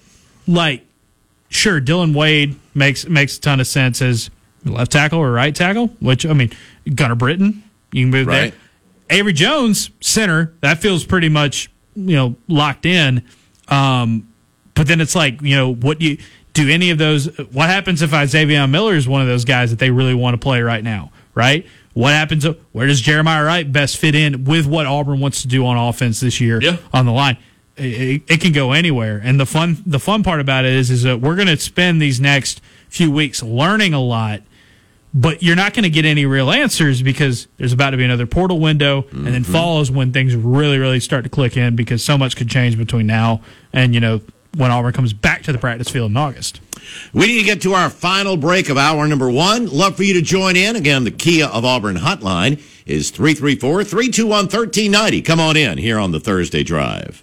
Dylan Wade makes a ton of sense as left tackle or right tackle, which I mean, Gunnar Britton, you can move there. Avery Jones, center, that feels pretty much locked in. But then it's like what you. Do any of those? What happens if Xavier Miller is one of those guys that they really want to play right now? Right? What happens? Where does Jeremiah Wright best fit in with what Auburn wants to do on offense this year on the line? It can go anywhere. And the fun part about it is that we're going to spend these next few weeks learning a lot, but you're not going to get any real answers because there's about to be another portal window, and then follows when things really, really start to click in because so much could change between now and when Auburn comes back to the practice field in August. We need to get to our final break of hour number one. Love for you to join in. Again, the Kia of Auburn hotline is 334-321-1390. Come on in here on the Thursday Drive.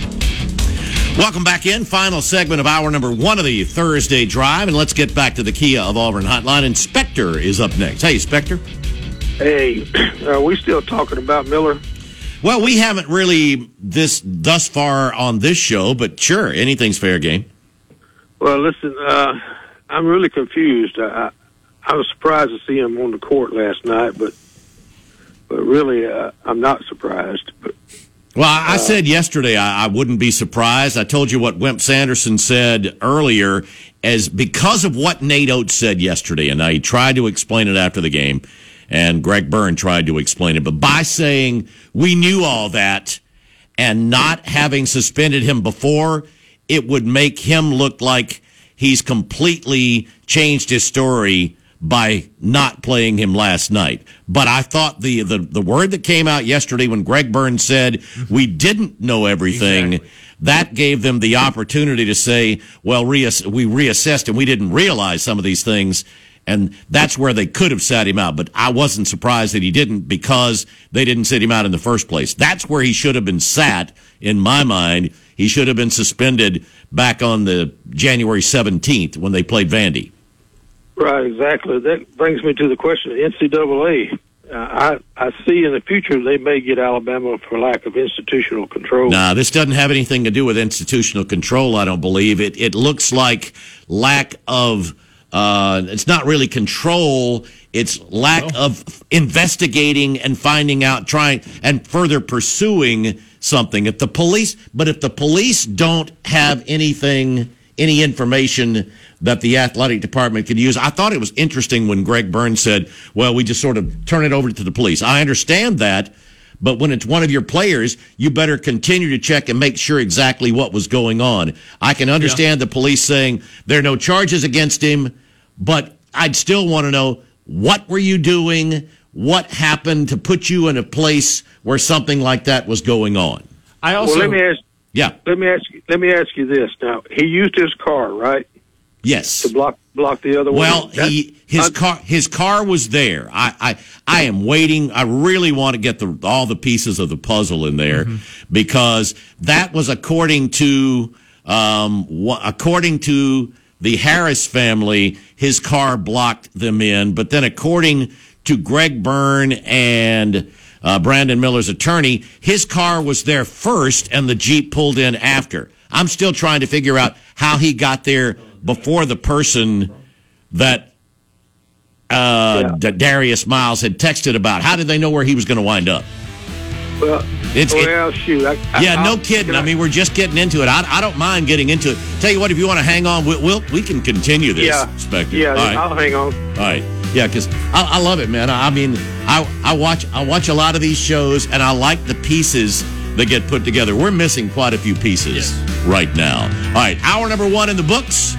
Welcome back in. Final segment of hour number one of the Thursday Drive, and let's get back to the Kia of Auburn hotline. And Spector is up next. Hey, Spector. Hey, are we still talking about Miller? Well, we haven't really thus far on this show, but sure, anything's fair game. Well, listen, I'm really confused. I was surprised to see him on the court last night, but really, I'm not surprised. But, well, I said yesterday I wouldn't be surprised. I told you what Wimp Sanderson said earlier, as because of what Nate Oats said yesterday, and I tried to explain it after the game. And Greg Byrne tried to explain it. But by saying we knew all that and not having suspended him before, it would make him look like he's completely changed his story by not playing him last night. But I thought the word that came out yesterday when Greg Byrne said we didn't know everything, that gave them the opportunity to say, well, we reassessed and we didn't realize some of these things. And that's where they could have sat him out. But I wasn't surprised that he didn't, because they didn't sit him out in the first place. That's where he should have been sat, in my mind. He should have been suspended back on the January 17th when they played Vandy. Right, exactly. That brings me to the question of NCAA. I see in the future they may get Alabama for lack of institutional control. Nah, this doesn't have anything to do with institutional control, I don't believe. It looks like lack of... it's not really control. It's lack of investigating and finding out, trying and further pursuing something. If the police don't have anything, any information that the athletic department could use, I thought it was interesting when Greg Byrne said, "Well, we just sort of turn it over to the police." I understand that, but when it's one of your players, you better continue to check and make sure exactly what was going on. I can understand the police saying there are no charges against him, but I'd still want to know, what were you doing? What happened to put you in a place where something like that was going on? I also let me ask you this. Now, he used his car, right? Yes. To block the other one. Well, his car was there. I am waiting. I really want to get all the pieces of the puzzle in there, mm-hmm. because that was according to the Harris family, his car blocked them in. But then according to Greg Byrne and Brandon Miller's attorney, his car was there first and the Jeep pulled in after. I'm still trying to figure out how he got there before the person that Darius Miles had texted about. How did they know where he was going to wind up? Well, shoot. No kidding. I mean, we're just getting into it. I don't mind getting into it. Tell you what, if you want to hang on, we can continue this, Spectre. Yeah, right. I'll hang on. All right. Yeah, because I love it, man. I mean, I watch a lot of these shows, and I like the pieces that get put together. We're missing quite a few pieces right now. All right, hour number one in the books.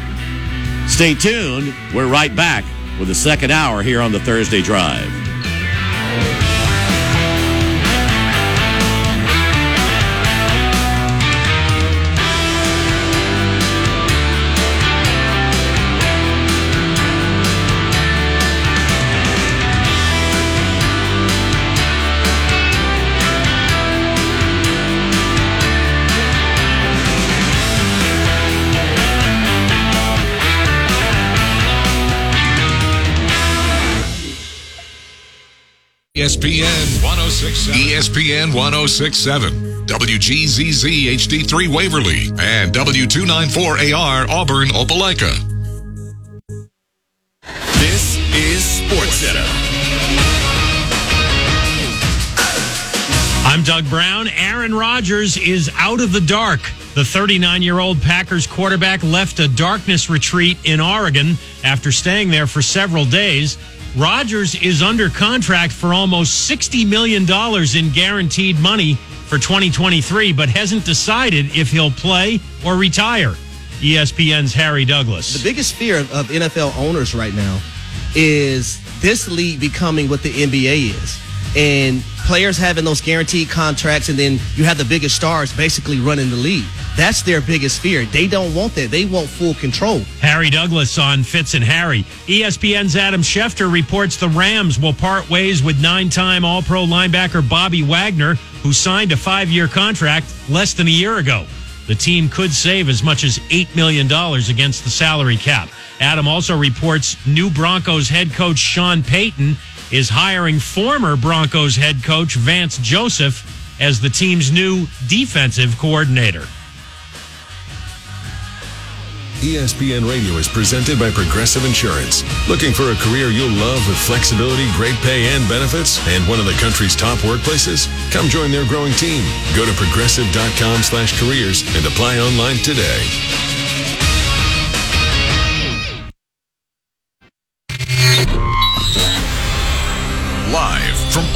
Stay tuned. We're right back with the second hour here on the Thursday Drive. ESPN 1067. ESPN 1067. WGZZ HD3 Waverly and W294AR Auburn Opelika. This is SportsCenter. I'm Doug Brown. Aaron Rodgers is out of the dark. The 39-year-old Packers quarterback left a darkness retreat in Oregon after staying there for several days. Rodgers is under contract for almost $60 million in guaranteed money for 2023, but hasn't decided if he'll play or retire. ESPN's Harry Douglas. The biggest fear of NFL owners right now is this league becoming what the NBA is, and players having those guaranteed contracts, and then you have the biggest stars basically running the league. That's their biggest fear. They don't want that. They want full control. Harry Douglas on Fitz and Harry. ESPN's Adam Schefter reports the Rams will part ways with 9-time All-Pro linebacker Bobby Wagner, who signed a 5-year contract less than a year ago. The team could save as much as $8 million against the salary cap. Adam also reports new Broncos head coach Sean Payton is hiring former Broncos head coach Vance Joseph as the team's new defensive coordinator. ESPN Radio is presented by Progressive Insurance. Looking for a career you'll love with flexibility, great pay, and benefits, and one of the country's top workplaces? Come join their growing team. Go to progressive.com/careers and apply online today. Live from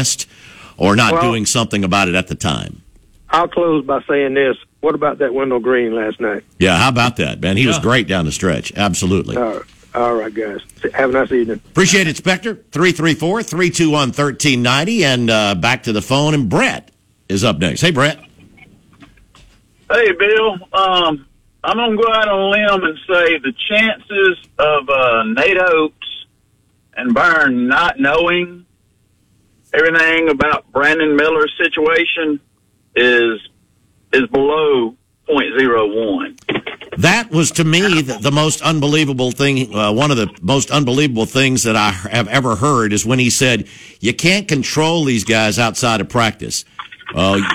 missed or not doing something about it at the time. I'll close by saying this. What about that Wendell Green last night? Yeah, how about that, man? He was great down the stretch. Absolutely. All right, guys. Have a nice evening. Appreciate it, Spectre. 334-321-1390. And back to the phone. And Brett is up next. Hey, Brett. Hey, Bill. I'm going to go out on a limb and say the chances of Nate Oats and Byrne not knowing everything about Brandon Miller's situation is below 0.01. That was, to me, the most unbelievable thing. One of the most unbelievable things that I have ever heard is when he said, you can't control these guys outside of practice.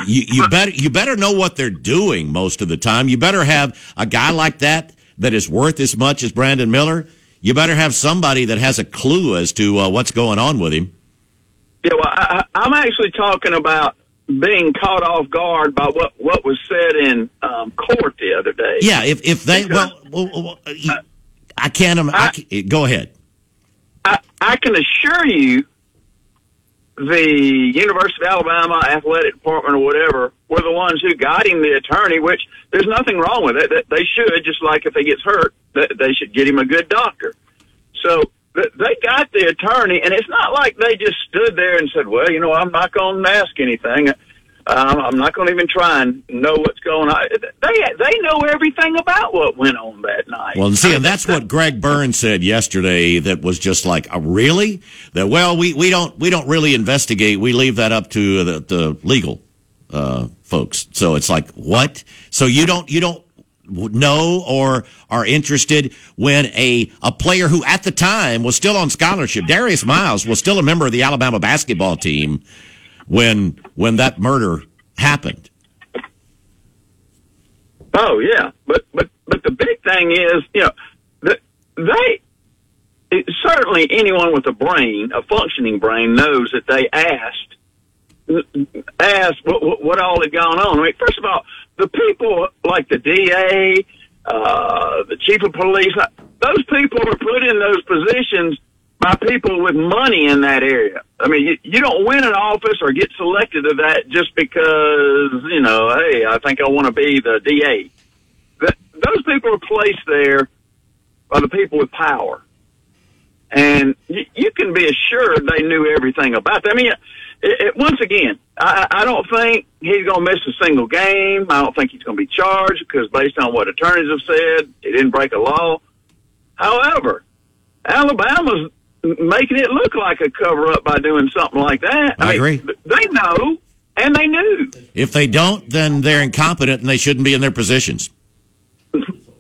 You better know what they're doing most of the time. You better have a guy like that is worth as much as Brandon Miller. You better have somebody that has a clue as to what's going on with him. Yeah, well, I'm actually talking about being caught off guard by what was said in court the other day. Yeah, if they I can't. Go ahead. I can assure you, the University of Alabama athletic department or whatever were the ones who got him the attorney, which there's nothing wrong with it. They should, just like if he gets hurt, they should get him a good doctor. So they got the attorney, and it's not like they just stood there and said, well, you know, I'm not going to ask anything. I'm not going to even try and know what's going on. They know everything about what went on that night. Well, see, and that's what Greg Byrne said yesterday that was just like, really? That, well, we don't really investigate. We leave that up to the legal folks. So it's like, what? So you don't know or are interested when a player who at the time was still on scholarship, Darius Miles, was still a member of the Alabama basketball team when that murder happened. Oh yeah, but the big thing is, you know, certainly anyone with a brain, a functioning brain, knows that they asked what all had gone on. I mean, first of all, the people like the DA, the chief of police, those people are put in those positions by people with money in that area. I mean, you don't win an office or get selected to that just because, you know, hey, I think I want to be the DA. Those people are placed there by the people with power. And you can be assured they knew everything about that. I mean, once again, I don't think he's going to miss a single game. I don't think he's going to be charged because based on what attorneys have said, he didn't break a law. However, Alabama's making it look like a cover-up by doing something like that. I agree. They know, and they knew. If they don't, then they're incompetent, and they shouldn't be in their positions.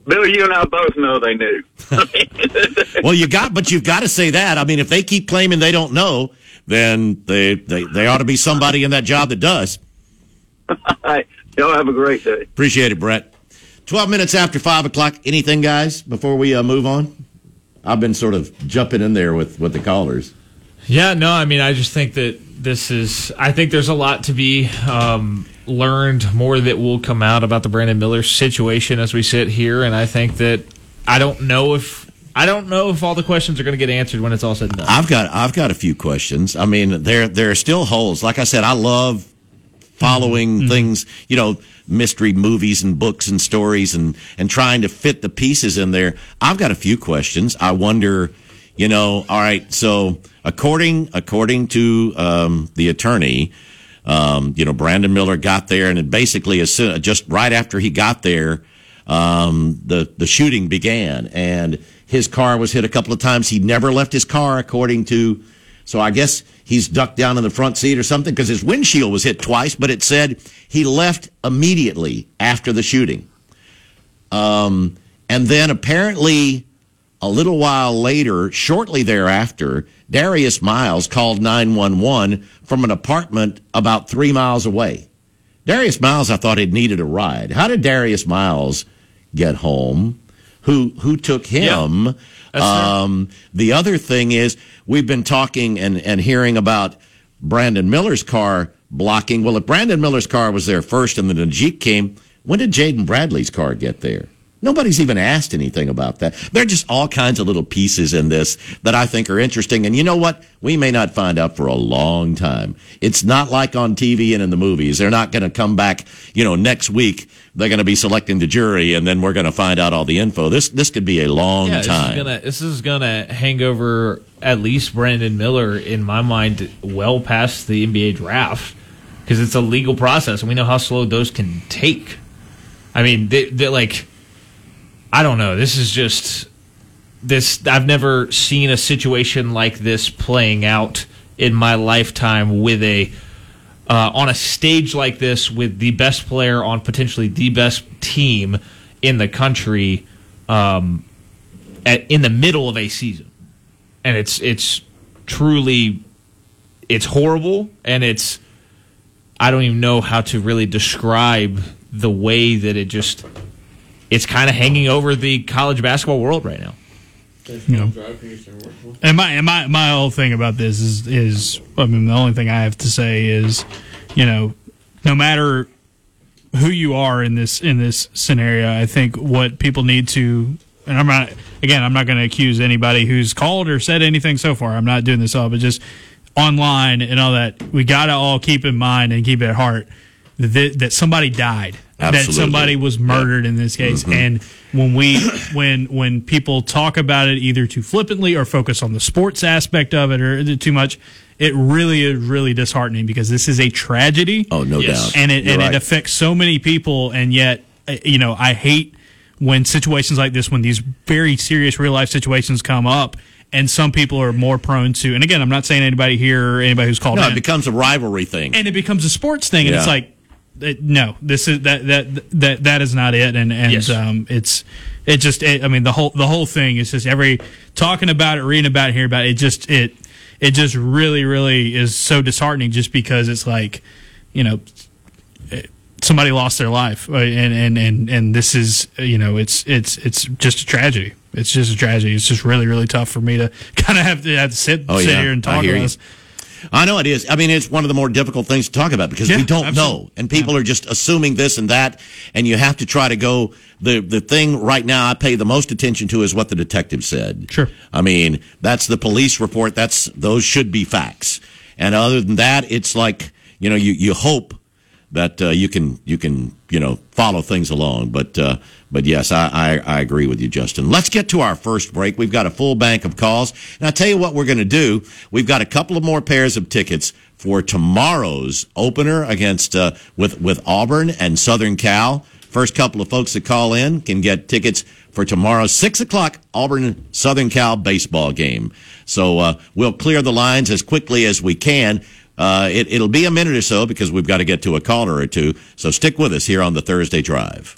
Bill, you and I both know they knew. Well, you've got to say that. I mean, if they keep claiming they don't know, then they ought to be somebody in that job that does. All right. Y'all have a great day. Appreciate it, Brett. 12 minutes after 5 o'clock. Anything, guys, before we move on? I've been sort of jumping in there with the callers. Yeah, no, I mean, I just think that I think there's a lot to be learned, more that will come out about the Brandon Miller situation as we sit here, and I think that I don't know if all the questions are going to get answered when it's all said and done. I've got a few questions. I mean, there are still holes. Like I said, I love following things, you know, mystery movies and books and stories and trying to fit the pieces in there. I've got a few questions. I wonder, you know, all right, so according to the attorney, you know, Brandon Miller got there, and it basically just right after he got there, the shooting began, and his car was hit a couple of times. He never left his car, according to. So I guess he's ducked down in the front seat or something, because his windshield was hit twice, but it said he left immediately after the shooting. And then apparently a little while later, shortly thereafter, Darius Miles called 911 from an apartment about 3 miles away. Darius Miles, I thought, had needed a ride. How did Darius Miles get home? Who took him? Yeah. The other thing is, we've been talking and hearing about Brandon Miller's car blocking. Well, if Brandon Miller's car was there first and the Najib came, when did Jaden Bradley's car get there? Nobody's even asked anything about that. There are just all kinds of little pieces in this that I think are interesting. And you know what? We may not find out for a long time. It's not like on TV and in the movies. They're not going to come back, next week. They're going to be selecting the jury, and then we're going to find out all the info. This could be a long time. This is going to hang over at least Brandon Miller, in my mind, well past the NBA draft, because it's a legal process, and we know how slow those can take. I mean, they're like, I don't know. This is just this. I've never seen a situation like this playing out in my lifetime with on a stage like this, with the best player on potentially the best team in the country, in the middle of a season, and it's truly horrible, and it's, I don't even know how to really describe the way that it's kind of hanging over the college basketball world right now. And my whole thing about this is I mean, the only thing I have to say is, no matter who you are in this scenario, I think what people need to, and I'm not going to accuse anybody who's called or said anything so far. I'm not doing this all, but just online and all that, we got to all keep in mind and keep at heart that somebody died. Absolutely. That somebody was murdered in this case, mm-hmm. and when people talk about it either too flippantly or focus on the sports aspect of it or too much, it really is really disheartening, because this is a tragedy. Oh, no doubt, and it affects so many people, and yet I hate when situations like this, when these very serious real life situations come up. And some people are more prone to, and again, I'm not saying anybody here or anybody who's called. No, it becomes a rivalry thing, and it becomes a sports thing, and it's like, no, this is that is not it, and yes. The whole thing is just every talking about it, reading about it, hearing about it. It just really, really is so disheartening, just because it's like, somebody lost their life, and this is it's just a tragedy. It's just a tragedy. It's just really, really tough for me to kind of have to sit here and talk about this. I know it is. I mean, it's one of the more difficult things to talk about, because we don't know. And people are just assuming this and that. And you have to try to go. The thing right now I pay the most attention to is what the detective said. Sure. I mean, that's the police report. Those should be facts. And other than that, it's like, you hope that you can follow things along. But yes, I agree with you, Justin. Let's get to our first break. We've got a full bank of calls. And I'll tell you what we're going to do. We've got a couple of more pairs of tickets for tomorrow's opener against with Auburn and Southern Cal. First couple of folks that call in can get tickets for tomorrow's 6 o'clock Auburn-Southern Cal baseball game. So we'll clear the lines as quickly as we can. It'll be a minute or so, because we've got to get to a caller or two. So stick with us here on the Thursday Drive.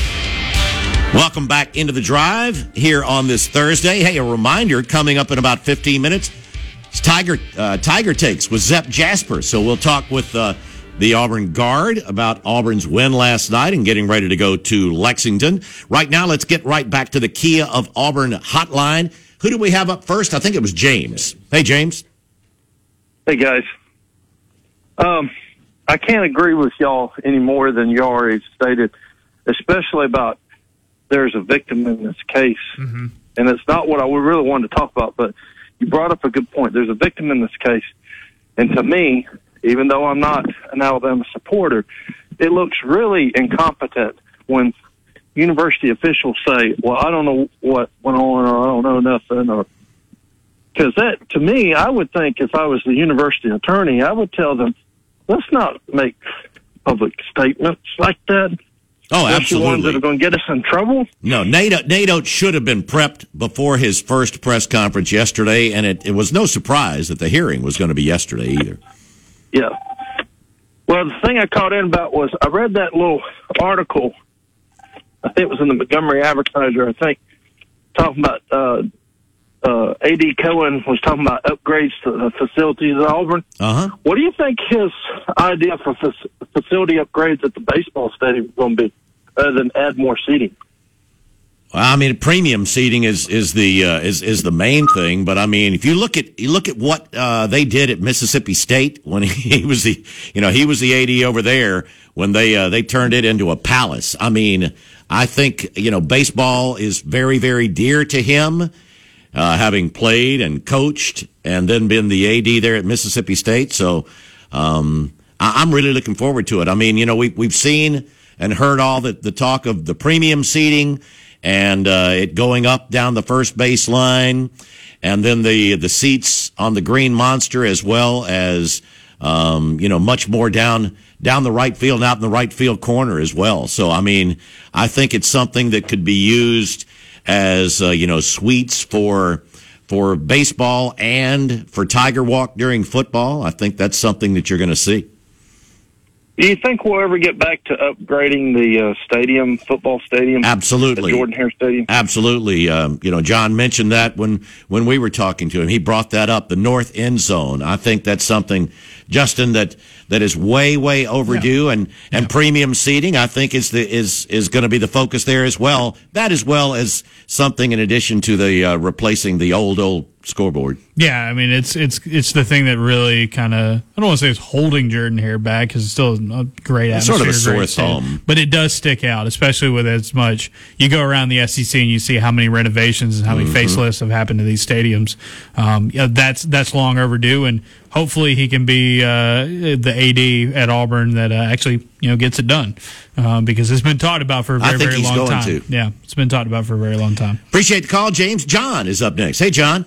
Welcome back into The Drive here on this Thursday. Hey, a reminder, coming up in about 15 minutes, Tiger Takes with Zepp Jasper. So we'll talk with the Auburn guard about Auburn's win last night and getting ready to go to Lexington. Right now, let's get right back to the Kia of Auburn hotline. Who do we have up first? I think it was James. Hey, James. Hey, guys. I can't agree with y'all any more than you already stated, especially about there's a victim in this case. Mm-hmm. And it's not what I really wanted to talk about, but you brought up a good point. There's a victim in this case. And to me, even though I'm not an Alabama supporter, it looks really incompetent when university officials say, well, I don't know what went on, or I don't know nothing. Because that, to me, I would think if I was the university attorney, I would tell them, let's not make public statements like that. Oh, absolutely. The ones that are going to get us in trouble? No, Nate Oats should have been prepped before his first press conference yesterday, and it was no surprise that the hearing was going to be yesterday either. Yeah. Well, the thing I caught in about was I read that little article, I think it was in the Montgomery Advertiser, talking about A.D. Cohen was talking about upgrades to the facilities at Auburn. Uh-huh. What do you think his idea for facility upgrades at the baseball stadium is going to be, other than add more seating? I mean, premium seating is the main thing. But I mean, if you look at what they did at Mississippi State when he was the AD over there when they turned it into a palace. I mean, I think baseball is very, very dear to him, having played and coached and then been the AD there at Mississippi State. So I'm really looking forward to it. I mean, we've seen and heard all the talk of the premium seating. And it going up down the first base line, and then the seats on the Green Monster, as well as much more down the right field and out in the right field corner as well. So I mean, I think it's something that could be used as suites for baseball and for Tiger Walk during football. I think that's something that you're going to see. Do you think we'll ever get back to upgrading the football stadium? Absolutely. The Jordan-Hare Stadium? Absolutely. John mentioned that when we were talking to him. He brought that up, the north end zone. I think that's something, Justin, that is way, way overdue. Yeah. And premium seating, I think, is going to be the focus there as well. That as well as something in addition to the replacing the old scoreboard. Yeah, I mean, it's the thing that really kind of, I don't want to say it's holding Jordan-Hare back because it's still a great atmosphere, sort of a sore thumb, but it does stick out, especially with as much. You go around the SEC and you see how many renovations and how many facelifts have happened to these stadiums. That's long overdue, and hopefully he can be the AD at Auburn that actually gets it done because it's been talked about for a very, very long time. Yeah, it's been talked about for a very long time. Appreciate the call, James. John is up next. Hey, John.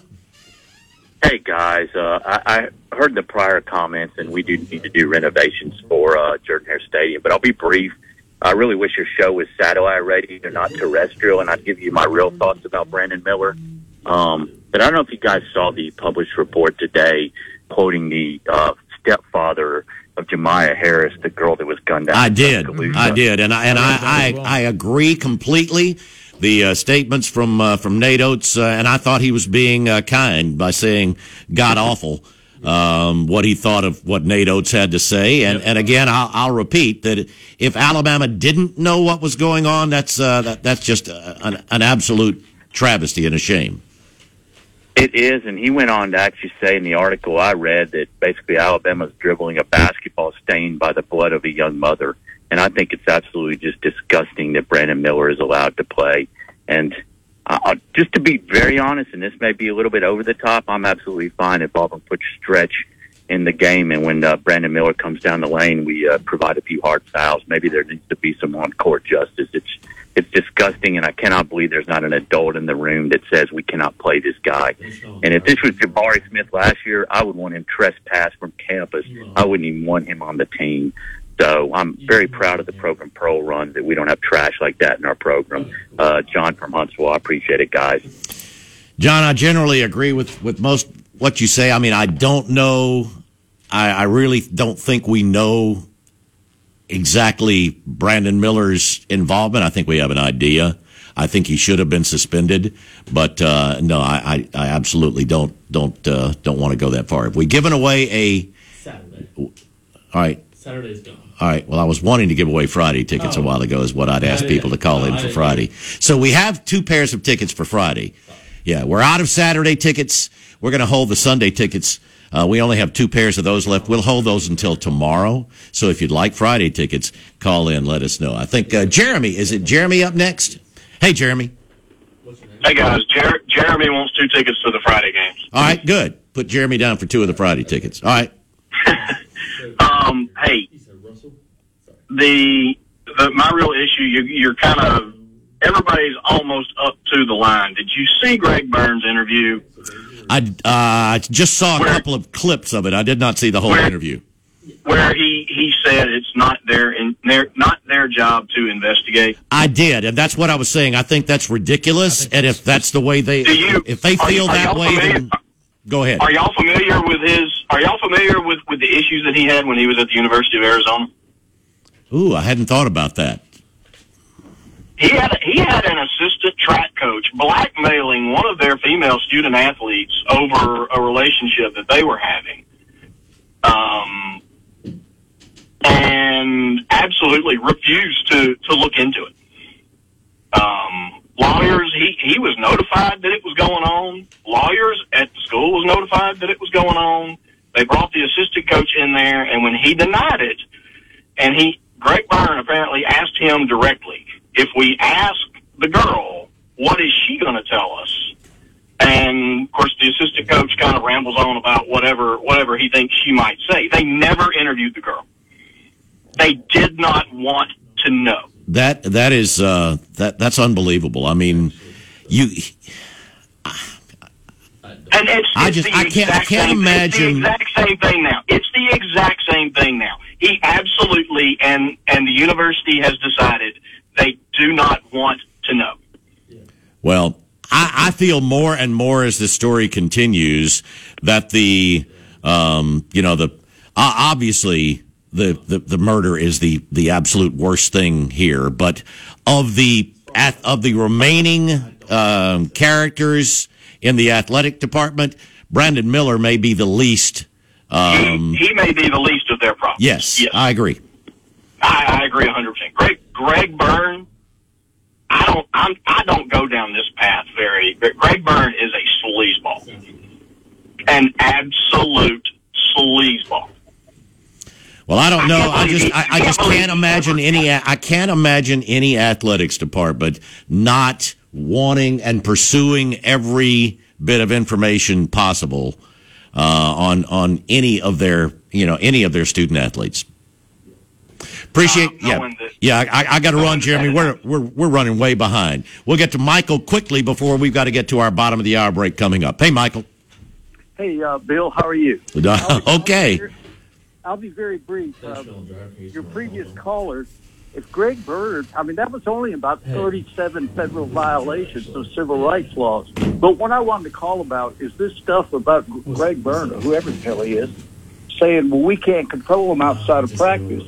Hey, guys. I heard the prior comments, and we do need to do renovations for Jordan-Hare Stadium, but I'll be brief. I really wish your show was satellite radio, not terrestrial, and I'd give you my real thoughts about Brandon Miller. But I don't know if you guys saw the published report today quoting the stepfather of Jamiah Harris, the girl that was gunned down. I did, and I agree completely. The statements from Nate Oats, and I thought he was being kind by saying God awful what he thought of what Nate Oats had to say. And again, I'll repeat that if Alabama didn't know what was going on, that's just an absolute travesty and a shame. It is, and he went on to actually say in the article I read that basically Alabama's dribbling a basketball stained by the blood of a young mother. And I think it's absolutely just disgusting that Brandon Miller is allowed to play. And just to be very honest, and this may be a little bit over the top, I'm absolutely fine if Auburn puts stretch in the game. And when Brandon Miller comes down the lane, we provide a few hard fouls. Maybe there needs to be some on-court justice. It's disgusting, and I cannot believe there's not an adult in the room that says we cannot play this guy. And if this was Jabari Smith last year, I would want him trespassed from campus. I wouldn't even want him on the team. So I'm very proud of the program Pearl runs, that we don't have trash like that in our program. John from Huntsville, I appreciate it, guys. John, I generally agree with most what you say. I mean, I don't know. I really don't think we know exactly Brandon Miller's involvement. I think we have an idea. I think he should have been suspended, but no, I absolutely don't want to go that far. Have we given away a Saturday? All right. Saturday's gone. All right. Well, I was wanting to give away Friday tickets a while ago is what I'd asked people to call in for Friday. So we have 2 pairs of tickets for Friday. Yeah, we're out of Saturday tickets. We're going to hold the Sunday tickets. We only have 2 pairs of those left. We'll hold those until tomorrow. So if you'd like Friday tickets, call in, let us know. I think Jeremy, is it Jeremy up next? Hey, Jeremy. Hey, guys. Jeremy wants 2 tickets to the Friday games. All right, good. Put Jeremy down for 2 of the Friday tickets. All right. Hey, my real issue, you're kind of, everybody's almost up to the line. Did you see Greg Byrne's interview? I just saw a couple of clips of it. I did not see the whole interview. Where he said it's not their job to investigate. I did, and that's what I was saying. I think that's ridiculous, and if that's the way go ahead. Are y'all familiar with the issues that he had when he was at the University of Arizona? Ooh, I hadn't thought about that. He had an assistant track coach blackmailing one of their female student athletes over a relationship that they were having. And absolutely refused to look into it. Lawyers, he was notified that it was going on. Lawyers at the school was notified that it was going on. They brought the assistant coach in there, and when he denied it, and Greg Byrne apparently asked him directly, if we ask the girl, what is she going to tell us? And, of course, the assistant coach kind of rambles on about whatever he thinks she might say. They never interviewed the girl. They did not want to know. That's unbelievable. I mean, and I can't imagine. It's the exact same thing now. He absolutely and the university has decided they do not want to know. Well, I feel more and more as the story continues that obviously. The murder is the absolute worst thing here, but of the remaining characters in the athletic department, Brandon Miller may be the least. He may be the least of their problems. Yes. I agree. I agree 100%. Greg Byrne. I don't go down this path very. Greg Byrne is a sleazeball, an absolute sleazeball. Well, I don't know. I can't imagine any athletics department not wanting and pursuing every bit of information possible on any of their student athletes. I got to run, Jeremy. We're running way behind. We'll get to Michael quickly before we've got to get to our bottom of the hour break coming up. Hey, Michael. Hey, Bill. How are you? Okay. I'll be very brief. Your previous caller, if Greg Byrne, I mean, that was only about 37 federal violations of civil rights laws. But what I wanted to call about is this stuff about Greg Byrne, or whoever the hell he is, saying, well, we can't control him outside of practice.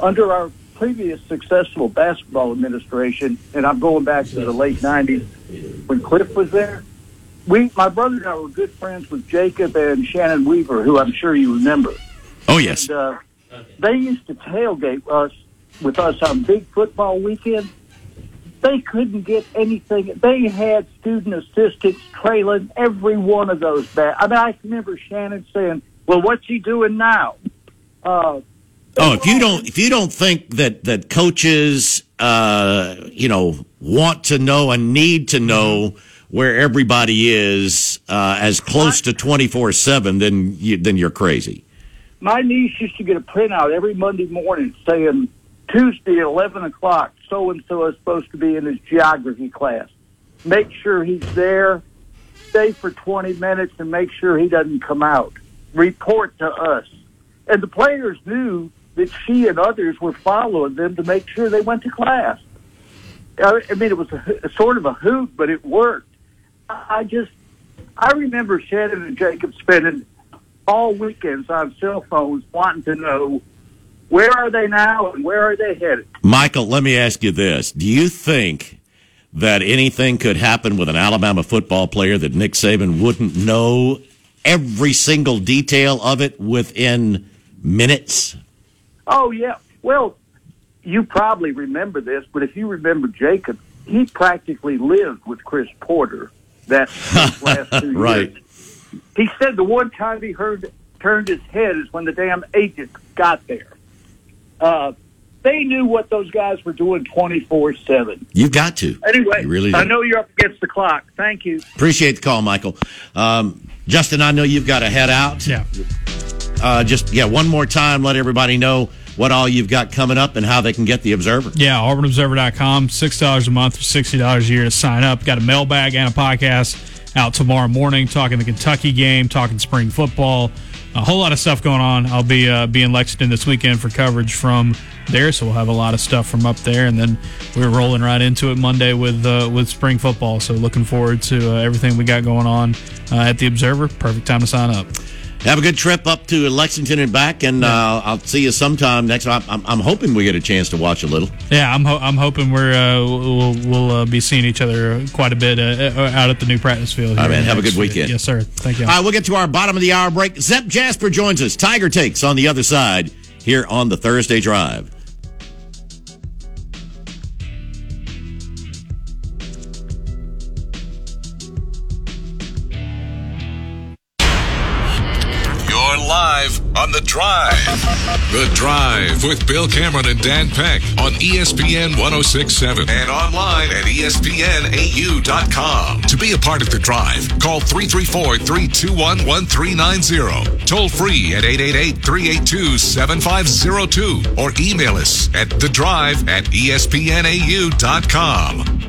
Under our previous successful basketball administration, and I'm going back to the late 90s when Cliff was there, my brother and I were good friends with Jacob and Shannon Weaver, who I'm sure you remember. Oh, yes. And they used to tailgate with us on big football weekend. They couldn't get anything. They had student assistants trailing every one of those bags. I mean, I remember Shannon saying, well, what's he doing now? If you don't think that coaches, want to know and need to know where everybody is as close to 24/7, then you're crazy. My niece used to get a printout every Monday morning saying, Tuesday at 11 o'clock, so-and-so is supposed to be in his geography class. Make sure he's there. Stay for 20 minutes and make sure he doesn't come out. Report to us. And the players knew that she and others were following them to make sure they went to class. I mean, it was sort of a hoot, but it worked. I remember Shannon and Jacob spending all weekends on cell phones wanting to know where are they now and where are they headed. Michael, let me ask you this. Do you think that anything could happen with an Alabama football player that Nick Saban wouldn't know every single detail of it within minutes? Oh, yeah. Well, you probably remember this, but if you remember Jacob, he practically lived with Chris Porter that last 2 years. Right. He said the one time he turned his head is when the damn agent got there. They knew what those guys were doing 24/7. You've got to. Anyway, you really do. I know you're up against the clock. Thank you. Appreciate the call, Michael. Justin, I know you've got to head out. Yeah. One more time, let everybody know what all you've got coming up and how they can get the Observer. Yeah, AuburnObserver.com, $6 a month for $60 a year to sign up. Got a mailbag and a podcast out tomorrow morning, talking the Kentucky game, talking spring football, a whole lot of stuff going on. I'll be in Lexington this weekend for coverage from there, so we'll have a lot of stuff from up there, and then we're rolling right into it Monday with spring football. So looking forward to everything we got going on at the Observer. Perfect time to sign up. Have a good trip up to Lexington and back, and I'll see you sometime next. I'm hoping we get a chance to watch a little. Yeah, I'm hoping we'll be seeing each other quite a bit out at the new practice field. All right, man. Have a good weekend. Yes, sir. Thank you. All right, we'll get to our bottom of the hour break. Zepp Jasper joins us. Tiger Takes on the other side here on the Thursday Drive. On The Drive. The Drive with Bill Cameron and Dan Peck on ESPN 1067 and online at ESPNAU.com. To be a part of The Drive, call 334-321-1390. Toll free at 888-382-7502 or email us at thedrive@ESPNAU.com.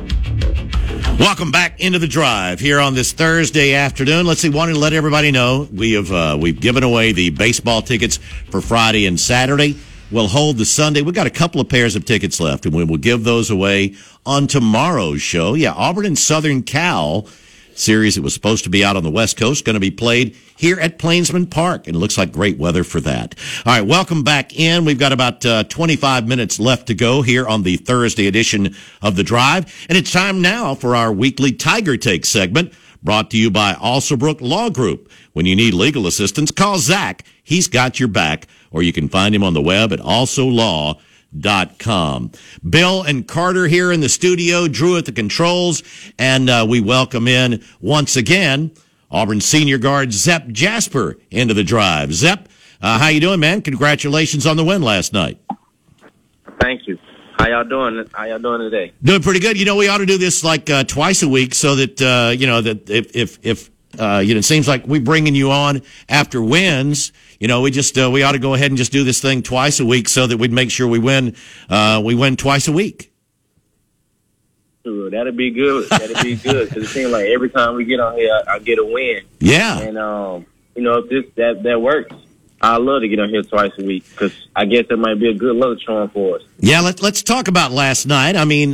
Welcome back into The Drive here on this Thursday afternoon. Let's see, wanted to let everybody know we've given away the baseball tickets for Friday and Saturday. We'll hold the Sunday. We've got a couple of pairs of tickets left, and we will give those away on tomorrow's show. Yeah, Auburn and Southern Cal series that was supposed to be out on the West Coast, going to be played here at Plainsman Park, and it looks like great weather for that. All right, welcome back in. We've got about 25 minutes left to go here on the Thursday edition of The Drive, and it's time now for our weekly Tiger Take segment, brought to you by Alsobrook Law Group. When you need legal assistance, call Zach. He's got your back, or you can find him on the web at alsolaw.com. Bill and Carter here in the studio, Drew at the controls, and we welcome in once again Auburn senior guard Zepp Jasper into The Drive. Zepp, how you doing, man? Congratulations on the win last night. Thank you. How y'all doing? How y'all doing today? Doing pretty good. You know, we ought to do this like twice a week, so that you know, that if you know, it seems like we're bringing you on after wins. You know, we just we ought to go ahead and just do this thing twice a week so that we'd make sure we win twice a week. Ooh, that'd be good. That'd be good, because it seems like every time we get on here, I get a win. Yeah, and you know, if that works, I love to get on here twice a week, because I guess it might be a good luck charm for us. Yeah, let's talk about last night. I mean,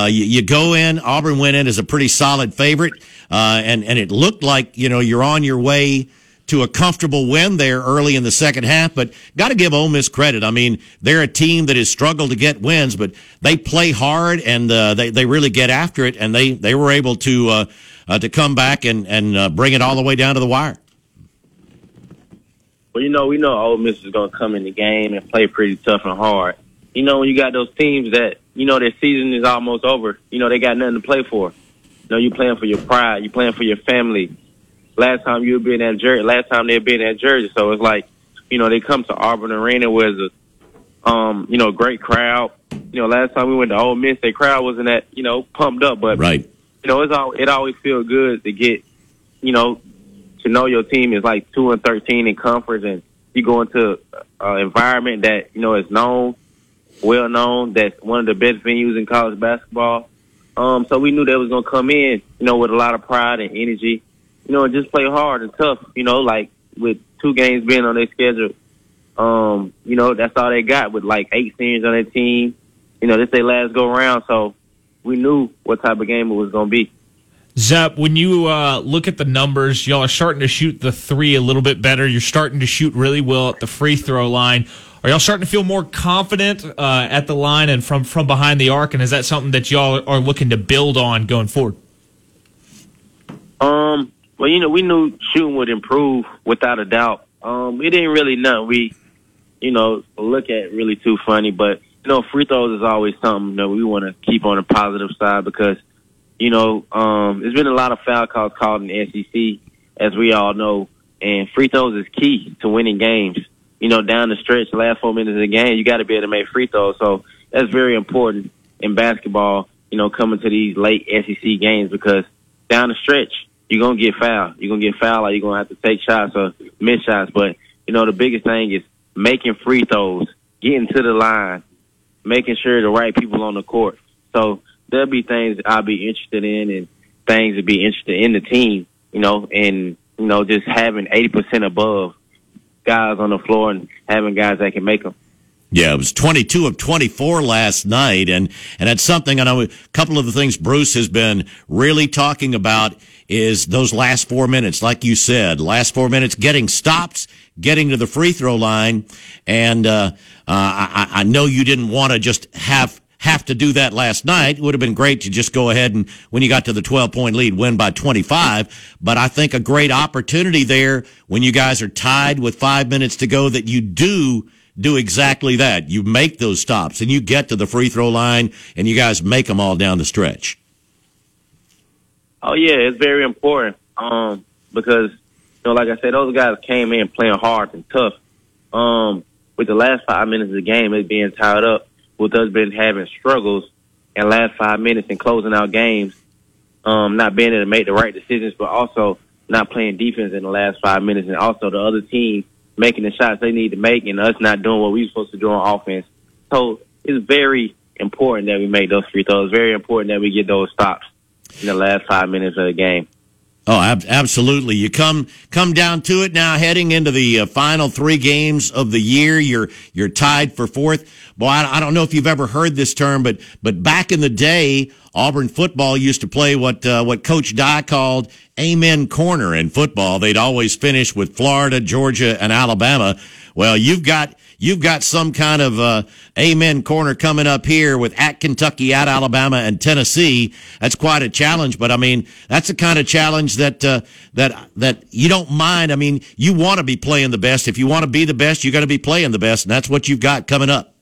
you go in. Auburn went in as a pretty solid favorite, and it looked like, you know, you're on your way to a comfortable win there early in the second half, but got to give Ole Miss credit. I mean, they're a team that has struggled to get wins, but they play hard, and they really get after it, and they were able to come back and bring it all the way down to the wire. Well, you know, we know Ole Miss is going to come in the game and play pretty tough and hard. You know, when you got those teams that, you know, their season is almost over, you know, they got nothing to play for. You know, you're playing for your pride, you're playing for your family. Last time they've been at Georgia, so it's like, you know, they come to Auburn Arena where it's a, you know, great crowd. You know, last time we went to Ole Miss, the crowd wasn't that, you know, pumped up, but right. You know, it always feels good to get, you know, to know your team is like 2-13 in conference, and you go into an environment that, you know, is known, well known, that's one of the best venues in college basketball. So we knew they was gonna come in, you know, with a lot of pride and energy. You know, and just play hard and tough, you know, like with 2 games being on their schedule. You know, that's all they got with like 8 seniors on their team. You know, this their last go round, so we knew what type of game it was going to be. Zepp, when you look at the numbers, y'all are starting to shoot the three a little bit better. You're starting to shoot really well at the free throw line. Are y'all starting to feel more confident at the line and from behind the arc, and is that something that y'all are looking to build on going forward? Well, you know, we knew shooting would improve without a doubt. It ain't really nothing we, you know, look at really too funny. But, you know, free throws is always something that we want to keep on the positive side because, you know, there's been a lot of foul calls called in the SEC, as we all know. And free throws is key to winning games. You know, down the stretch, the last 4 minutes of the game, you got to be able to make free throws. So that's very important in basketball, you know, coming to these late SEC games because down the stretch, you're going to get fouled. You're going to get fouled, or you're going to have to take shots or miss shots. But, you know, the biggest thing is making free throws, getting to the line, making sure the right people on the court. So there'll be things I'll be interested in and things to be interested in the team, you know, and, you know, just having 80% above guys on the floor and having guys that can make them. Yeah, it was 22 of 24 last night, and that's something. I know a couple of the things Bruce has been really talking about is those last 4 minutes, like you said, last 4 minutes, getting stops, getting to the free throw line, and I know you didn't want to just have to do that last night. It would have been great to just go ahead and, when you got to the 12-point lead, win by 25. But I think a great opportunity there when you guys are tied with 5 minutes to go that you do exactly that. You make those stops, and you get to the free throw line, and you guys make them all down the stretch. Oh, yeah, it's very important because, like I said, those guys came in playing hard and tough. With the last 5 minutes of the game, it being tied up, with us been having struggles in last 5 minutes and closing out games, not being able to make the right decisions, but also not playing defense in the last 5 minutes, and also the other team making the shots they need to make and us not doing what we were supposed to do on offense. So it's very important that we make those free throws. It's very important that we get those stops in the last 5 minutes of the game. Oh, absolutely. You come down to it now, heading into the final three games of the year. You're tied for fourth. Boy, I don't know if you've ever heard this term, but back in the day, Auburn football used to play what Coach Dye called Amen Corner in football. They'd always finish with Florida, Georgia, and Alabama. Well, you've got some kind of Amen Corner coming up here with at Kentucky, at Alabama, and Tennessee. That's quite a challenge, but I mean, that's the kind of challenge that you don't mind. I mean, you want to be playing the best. If you want to be the best, you got to be playing the best, and that's what you've got coming up.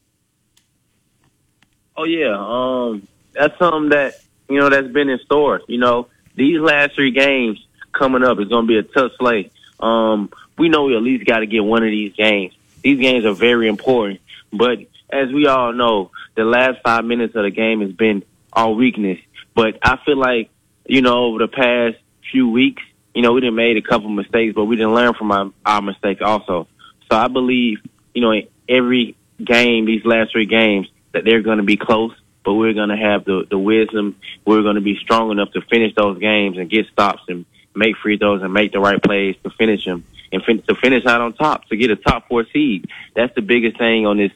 Oh yeah, that's something that that's been in store. These last three games coming up is going to be a tough slate. We know we at least got to get one of these games. These games are very important, but as we all know, the last 5 minutes of the game has been our weakness. But I feel like, over the past few weeks, we done made a couple mistakes, but we didn't learn from our mistakes also. So I believe, in every game, these last three games, that they're going to be close, but we're going to have the wisdom. We're going to be strong enough to finish those games and get stops and make free throws and make the right plays to finish them. And to finish out on top, to get a top four seed. That's the biggest thing on this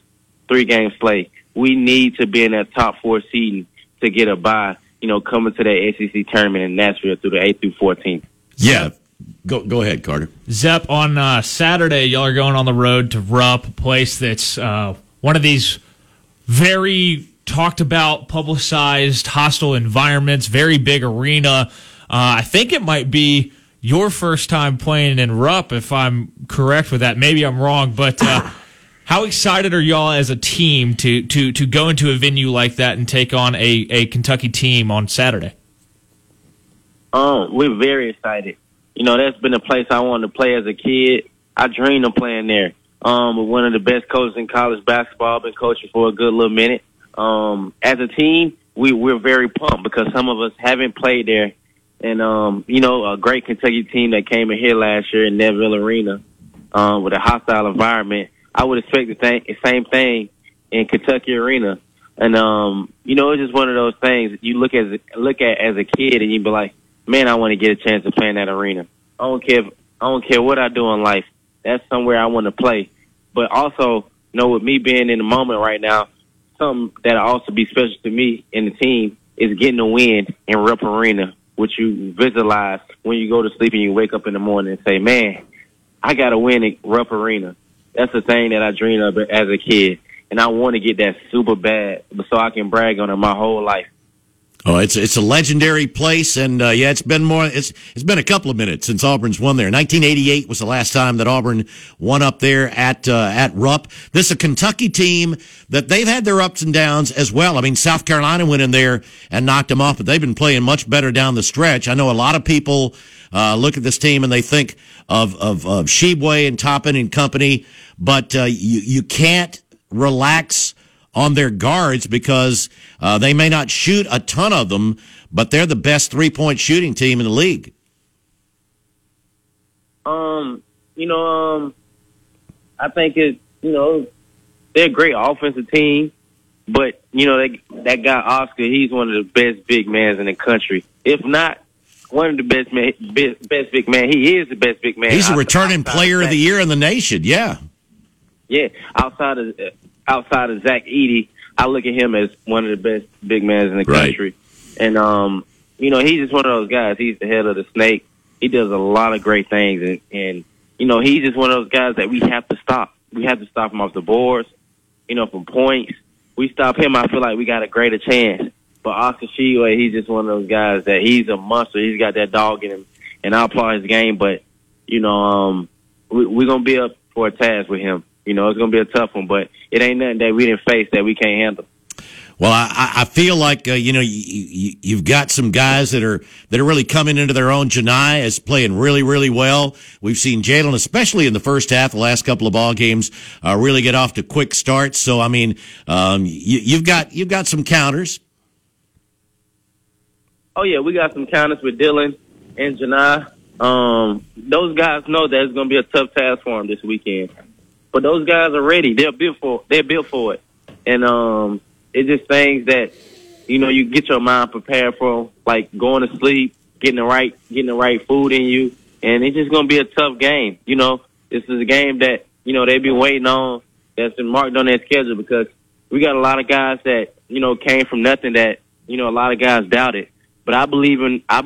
three-game slate. We need to be in that top four seed to get a bye, coming to that SEC tournament in Nashville through the 8th through 14th. Yeah. Go ahead, Carter. Zepp, on Saturday, y'all are going on the road to Rupp, a place that's one of these very talked-about, publicized, hostile environments, very big arena. I think it might be your first time playing in Rupp, if I'm correct with that. Maybe I'm wrong, but how excited are y'all as a team to go into a venue like that and take on a Kentucky team on Saturday? We're very excited. That's been a place I wanted to play as a kid. I dreamed of playing there. With one of the best coaches in college basketball. I've been coaching for a good little minute. As a team, we're very pumped because some of us haven't played there. And, a great Kentucky team that came in here last year in Neville Arena with a hostile environment. I would expect the same thing in Kentucky Arena. And, it's just one of those things you look at as a kid and you be like, man, I want to get a chance to play in that arena. I don't care what I do in life. That's somewhere I want to play. But also, with me being in the moment right now, something that will also be special to me and the team is getting a win in Rupp Arena, which you visualize when you go to sleep and you wake up in the morning and say, man, I got to win at Rupp Arena. That's the thing that I dreamed of as a kid, and I want to get that super bad so I can brag on it my whole life. Oh, it's a legendary place, and it's been it's been a couple of minutes since Auburn's won there. 1988 was the last time that Auburn won up there at Rupp. This is a Kentucky team that they've had their ups and downs as well. I mean, South Carolina went in there and knocked them off, but they've been playing much better down the stretch. I know a lot of people look at this team and they think of Sheboy and Toppin and company, but you can't relax on their guards because they may not shoot a ton of them, but they're the best three-point shooting team in the league. I think they're a great offensive team, but, that guy Oscar, he's one of the best big men in the country. If not one of the best big men, he is the best big man. He's a returning player of the year in the nation, yeah. Yeah, outside of outside of Zach Edey, I look at him as one of the best big men in the country. And, you know, he's just one of those guys. He's the head of the snake. He does a lot of great things. And you know, he's just one of those guys that we have to stop. We have to stop him off the boards, you know, from points. We stop him, I feel like we got a greater chance. But Oscar Sheway, he's just one of those guys that he's a monster. He's got that dog in him. And I applaud his game. But, you know, we're going to be up for a task with him. You know, it's going to be a tough one. But it ain't nothing that we didn't face that we can't handle. Well, I feel like, you know, you've got some guys that are really coming into their own. Johni is playing really, really well. We've seen Jaylin, especially in the first half, the last couple of ball games, really get off to quick starts. So, I mean, you've got some counters. Oh, yeah, we got some counters with Dylan and Johni. Those guys know that it's going to be a tough task for them this weekend. But those guys are ready. They're built for it. And it's just things that, you know, you get your mind prepared for, like going to sleep, getting the right food in you. And it's just going to be a tough game. You know, this is a game that, you know, they've been waiting on, that's been marked on their schedule, because we got a lot of guys that, you know, came from nothing that, you know, a lot of guys doubted. But I believe in our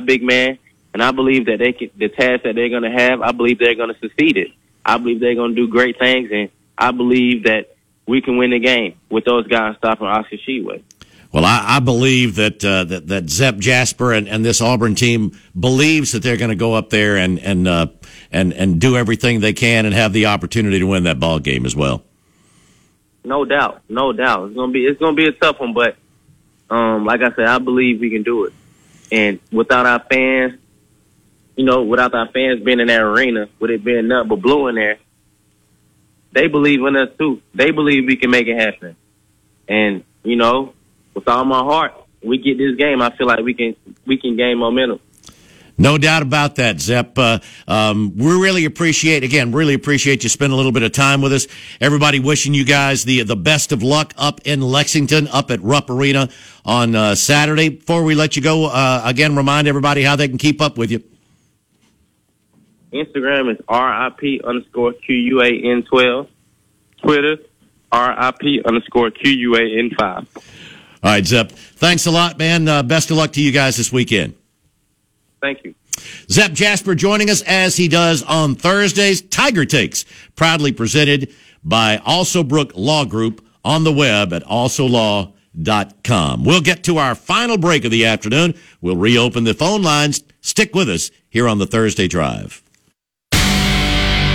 big man, and I believe that the task that they're going to have, I believe they're going to succeed it. I believe they're going to do great things, and I believe that we can win the game with those guys stopping Oscar Sheway. Well, I believe that Zepp Jasper and this Auburn team believes that they're going to go up there and do everything they can and have the opportunity to win that ball game as well. No doubt. It's going to be a tough one, but like I said, I believe we can do it. And without our fans, you know, without our fans being in that arena, with it being nothing but blue in there, they believe in us too. They believe we can make it happen. And, you know, with all my heart, we get this game, I feel like we can gain momentum. No doubt about that, Zepp. We really appreciate you spending a little bit of time with us. Everybody wishing you guys the best of luck up in Lexington, up at Rupp Arena on Saturday. Before we let you go, again, remind everybody how they can keep up with you. Instagram is RIP_QUAN12. Twitter, RIP_QUAN5. All right, Zepp. Thanks a lot, man. Best of luck to you guys this weekend. Thank you. Zepp Jasper joining us as he does on Thursdays. Tiger Takes, proudly presented by Alsobrook Law Group on the web at alsolaw.com. We'll get to our final break of the afternoon. We'll reopen the phone lines. Stick with us here on the Thursday Drive.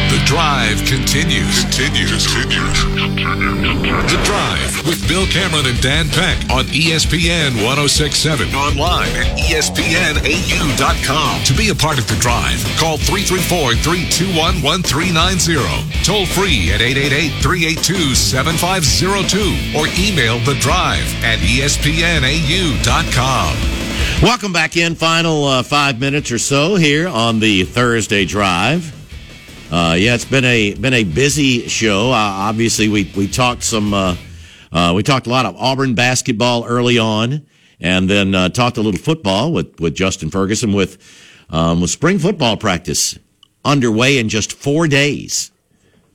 The Drive continues. The Drive with Bill Cameron and Dan Peck on ESPN 1067. Online at ESPNAU.com. To be a part of The Drive, call 334-321-1390. Toll free at 888-382-7502. Or email The Drive at ESPNAU.com. Welcome back in. Final 5 minutes or so here on the Thursday Drive. Yeah, it's been a busy show. Obviously, we talked a lot of Auburn basketball early on, and then talked a little football with Justin Ferguson with spring football practice underway in just 4 days.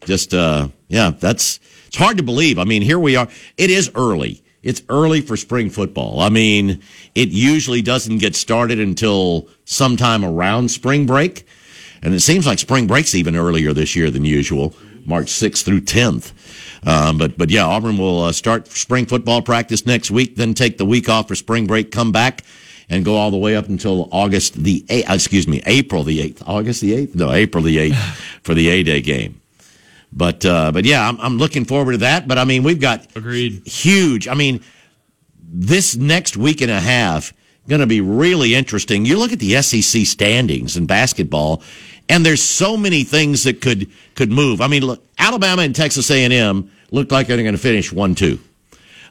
Just it's hard to believe. I mean, here we are. It is early. It's early for spring football. I mean, it usually doesn't get started until sometime around spring break. And it seems like spring break's even earlier this year than usual, March 6th through 10th. But yeah, Auburn will start spring football practice next week, then take the week off for spring break, come back, and go all the way up until April the 8th for the A-Day game. But yeah, I'm looking forward to that. But I mean, we've got huge. I mean, this next week and a half going to be really interesting. You look at the SEC standings in basketball, and there's so many things that could move. I mean, look, Alabama and Texas A&M look like they're going to finish 1-2,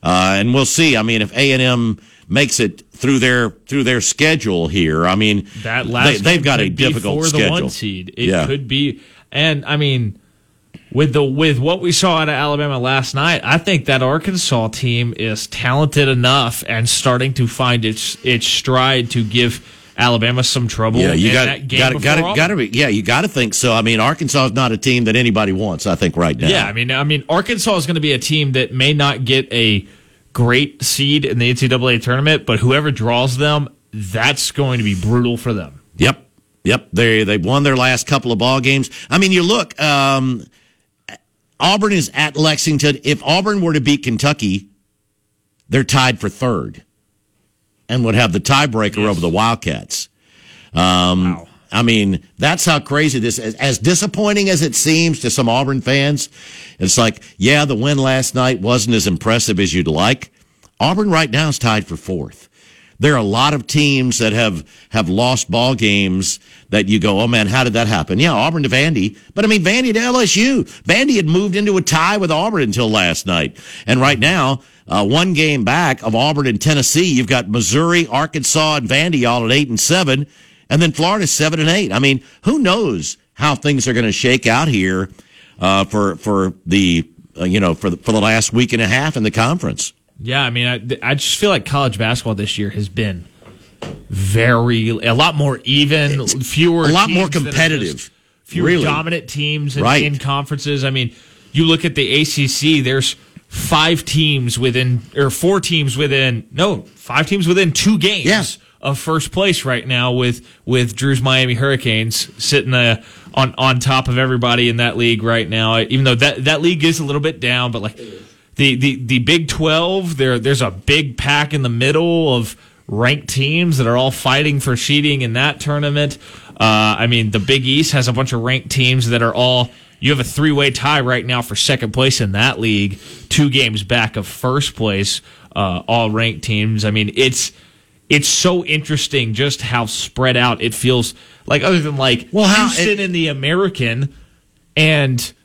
and we'll see. I mean, if A&M makes it through their schedule here, I mean, that they've got a difficult schedule. The 1 seed, it could be, and I mean. With what we saw out of Alabama last night, I think that Arkansas team is talented enough and starting to find its stride to give Alabama some trouble. Yeah, you got to be. Yeah, you got to think so. I mean, Arkansas is not a team that anybody wants, I think, right now. Yeah, I mean, Arkansas is going to be a team that may not get a great seed in the NCAA tournament, but whoever draws them, that's going to be brutal for them. Yep. They won their last couple of ball games. I mean, you look. Auburn is at Lexington. If Auburn were to beat Kentucky, they're tied for third and would have the tiebreaker over the Wildcats. Wow. I mean, that's how crazy this is. As disappointing as it seems to some Auburn fans, it's like, yeah, the win last night wasn't as impressive as you'd like. Auburn right now is tied for fourth. There are a lot of teams that have lost ball games that you go, oh, man, how did that happen? Yeah, Auburn to Vandy. But, I mean, Vandy to LSU. Vandy had moved into a tie with Auburn until last night. And right now, one game back of Auburn and Tennessee, you've got Missouri, Arkansas, and Vandy all at 8-7, and then Florida 7-8. I mean, who knows how things are going to shake out here for the last week and a half in the conference. Yeah, I mean, I just feel like college basketball this year has been a lot more competitive, fewer really dominant teams in conferences. I mean, you look at the ACC. There's five teams within 2 games of first place right now with Drew's Miami Hurricanes sitting on top of everybody in that league right now. Even though that league is a little bit down, but like. The Big 12, there's a big pack in the middle of ranked teams that are all fighting for seeding in that tournament. I mean, the Big East has a bunch of ranked teams that are all – you have a 3-way tie right now for second place in that league, 2 games back of first place, all ranked teams. I mean, it's so interesting just how spread out it feels. Like, other than, like, Houston in the American and –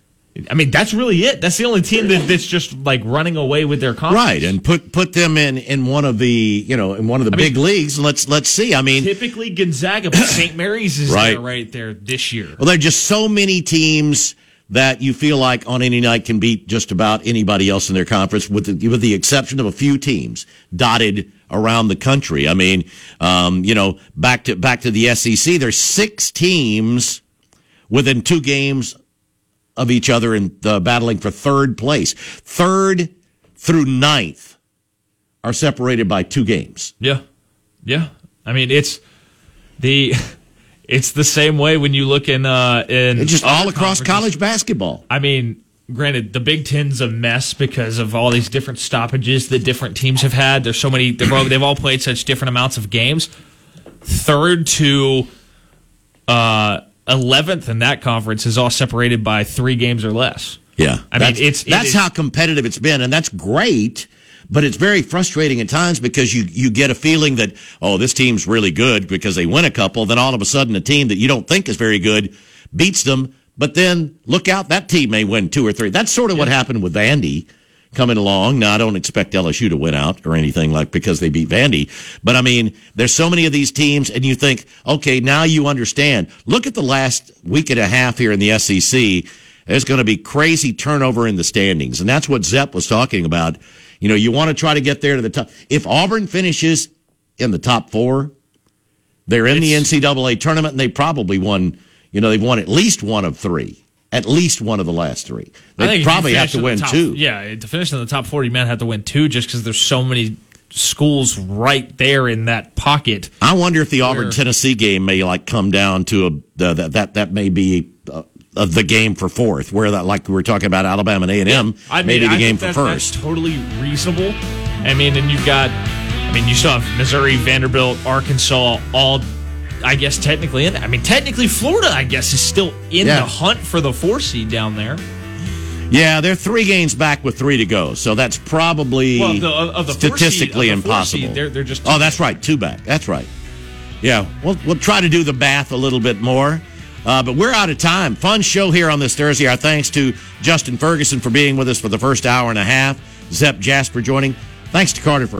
I mean, that's really it. That's the only team that's just like running away with their conference, right? And put them in one of the big leagues. Let's see. I mean, typically Gonzaga, but St. Mary's is right there this year. Well, there are just so many teams that you feel like on any night can beat just about anybody else in their conference, with the exception of a few teams dotted around the country. I mean, back to the SEC, there's 6 teams within 2 games. Of each other and battling for third place. 3rd through 9th are separated by 2 games. Yeah. I mean, it's the same way when you look in it's just all across college basketball. I mean, granted, the Big Ten's a mess because of all these different stoppages that different teams have had. There's so many. They've all played such different amounts of games. 3rd to 11th in that conference is all separated by 3 games or less. Yeah. I mean, that's how competitive it's been, and that's great, but it's very frustrating at times because you get a feeling that, oh, this team's really good because they win a couple, then all of a sudden a team that you don't think is very good beats them, but then look out, that team may win 2 or 3. That's sort of what happened with Vandy coming along. Now, I don't expect LSU to win out or anything because they beat Vandy. But, I mean, there's so many of these teams, and you think, okay, now you understand. Look at the last week and a half here in the SEC. There's going to be crazy turnover in the standings, and that's what Zepp was talking about. You know, you want to try to get there to the top. If Auburn finishes in the top 4, they're in the NCAA tournament, and they probably won. You know, they've won at least one of 3. At least one of the last 3. They probably have to win 2. Yeah, to finish in the top 40, man, have to win 2 just because there's so many schools right there in that pocket. I wonder if the Auburn-Tennessee game may come down to that may be the game for 4th, where that we were talking about Alabama and A&M, maybe the game for 1st. That's totally reasonable. I mean, and you've got, you still have Missouri, Vanderbilt, Arkansas, all. I guess technically in there. I mean, technically Florida, I guess, is still in the hunt for the 4 seed down there. Yeah, they're 3 games back with 3 to go, so that's probably statistically impossible. They're just 2 back. That's right, 2 back. That's right. Yeah, we'll try to do the math a little bit more, but we're out of time. Fun show here on this Thursday. Our thanks to Justin Ferguson for being with us for the first hour and a half. Zepp Jasper joining. Thanks to Carter for.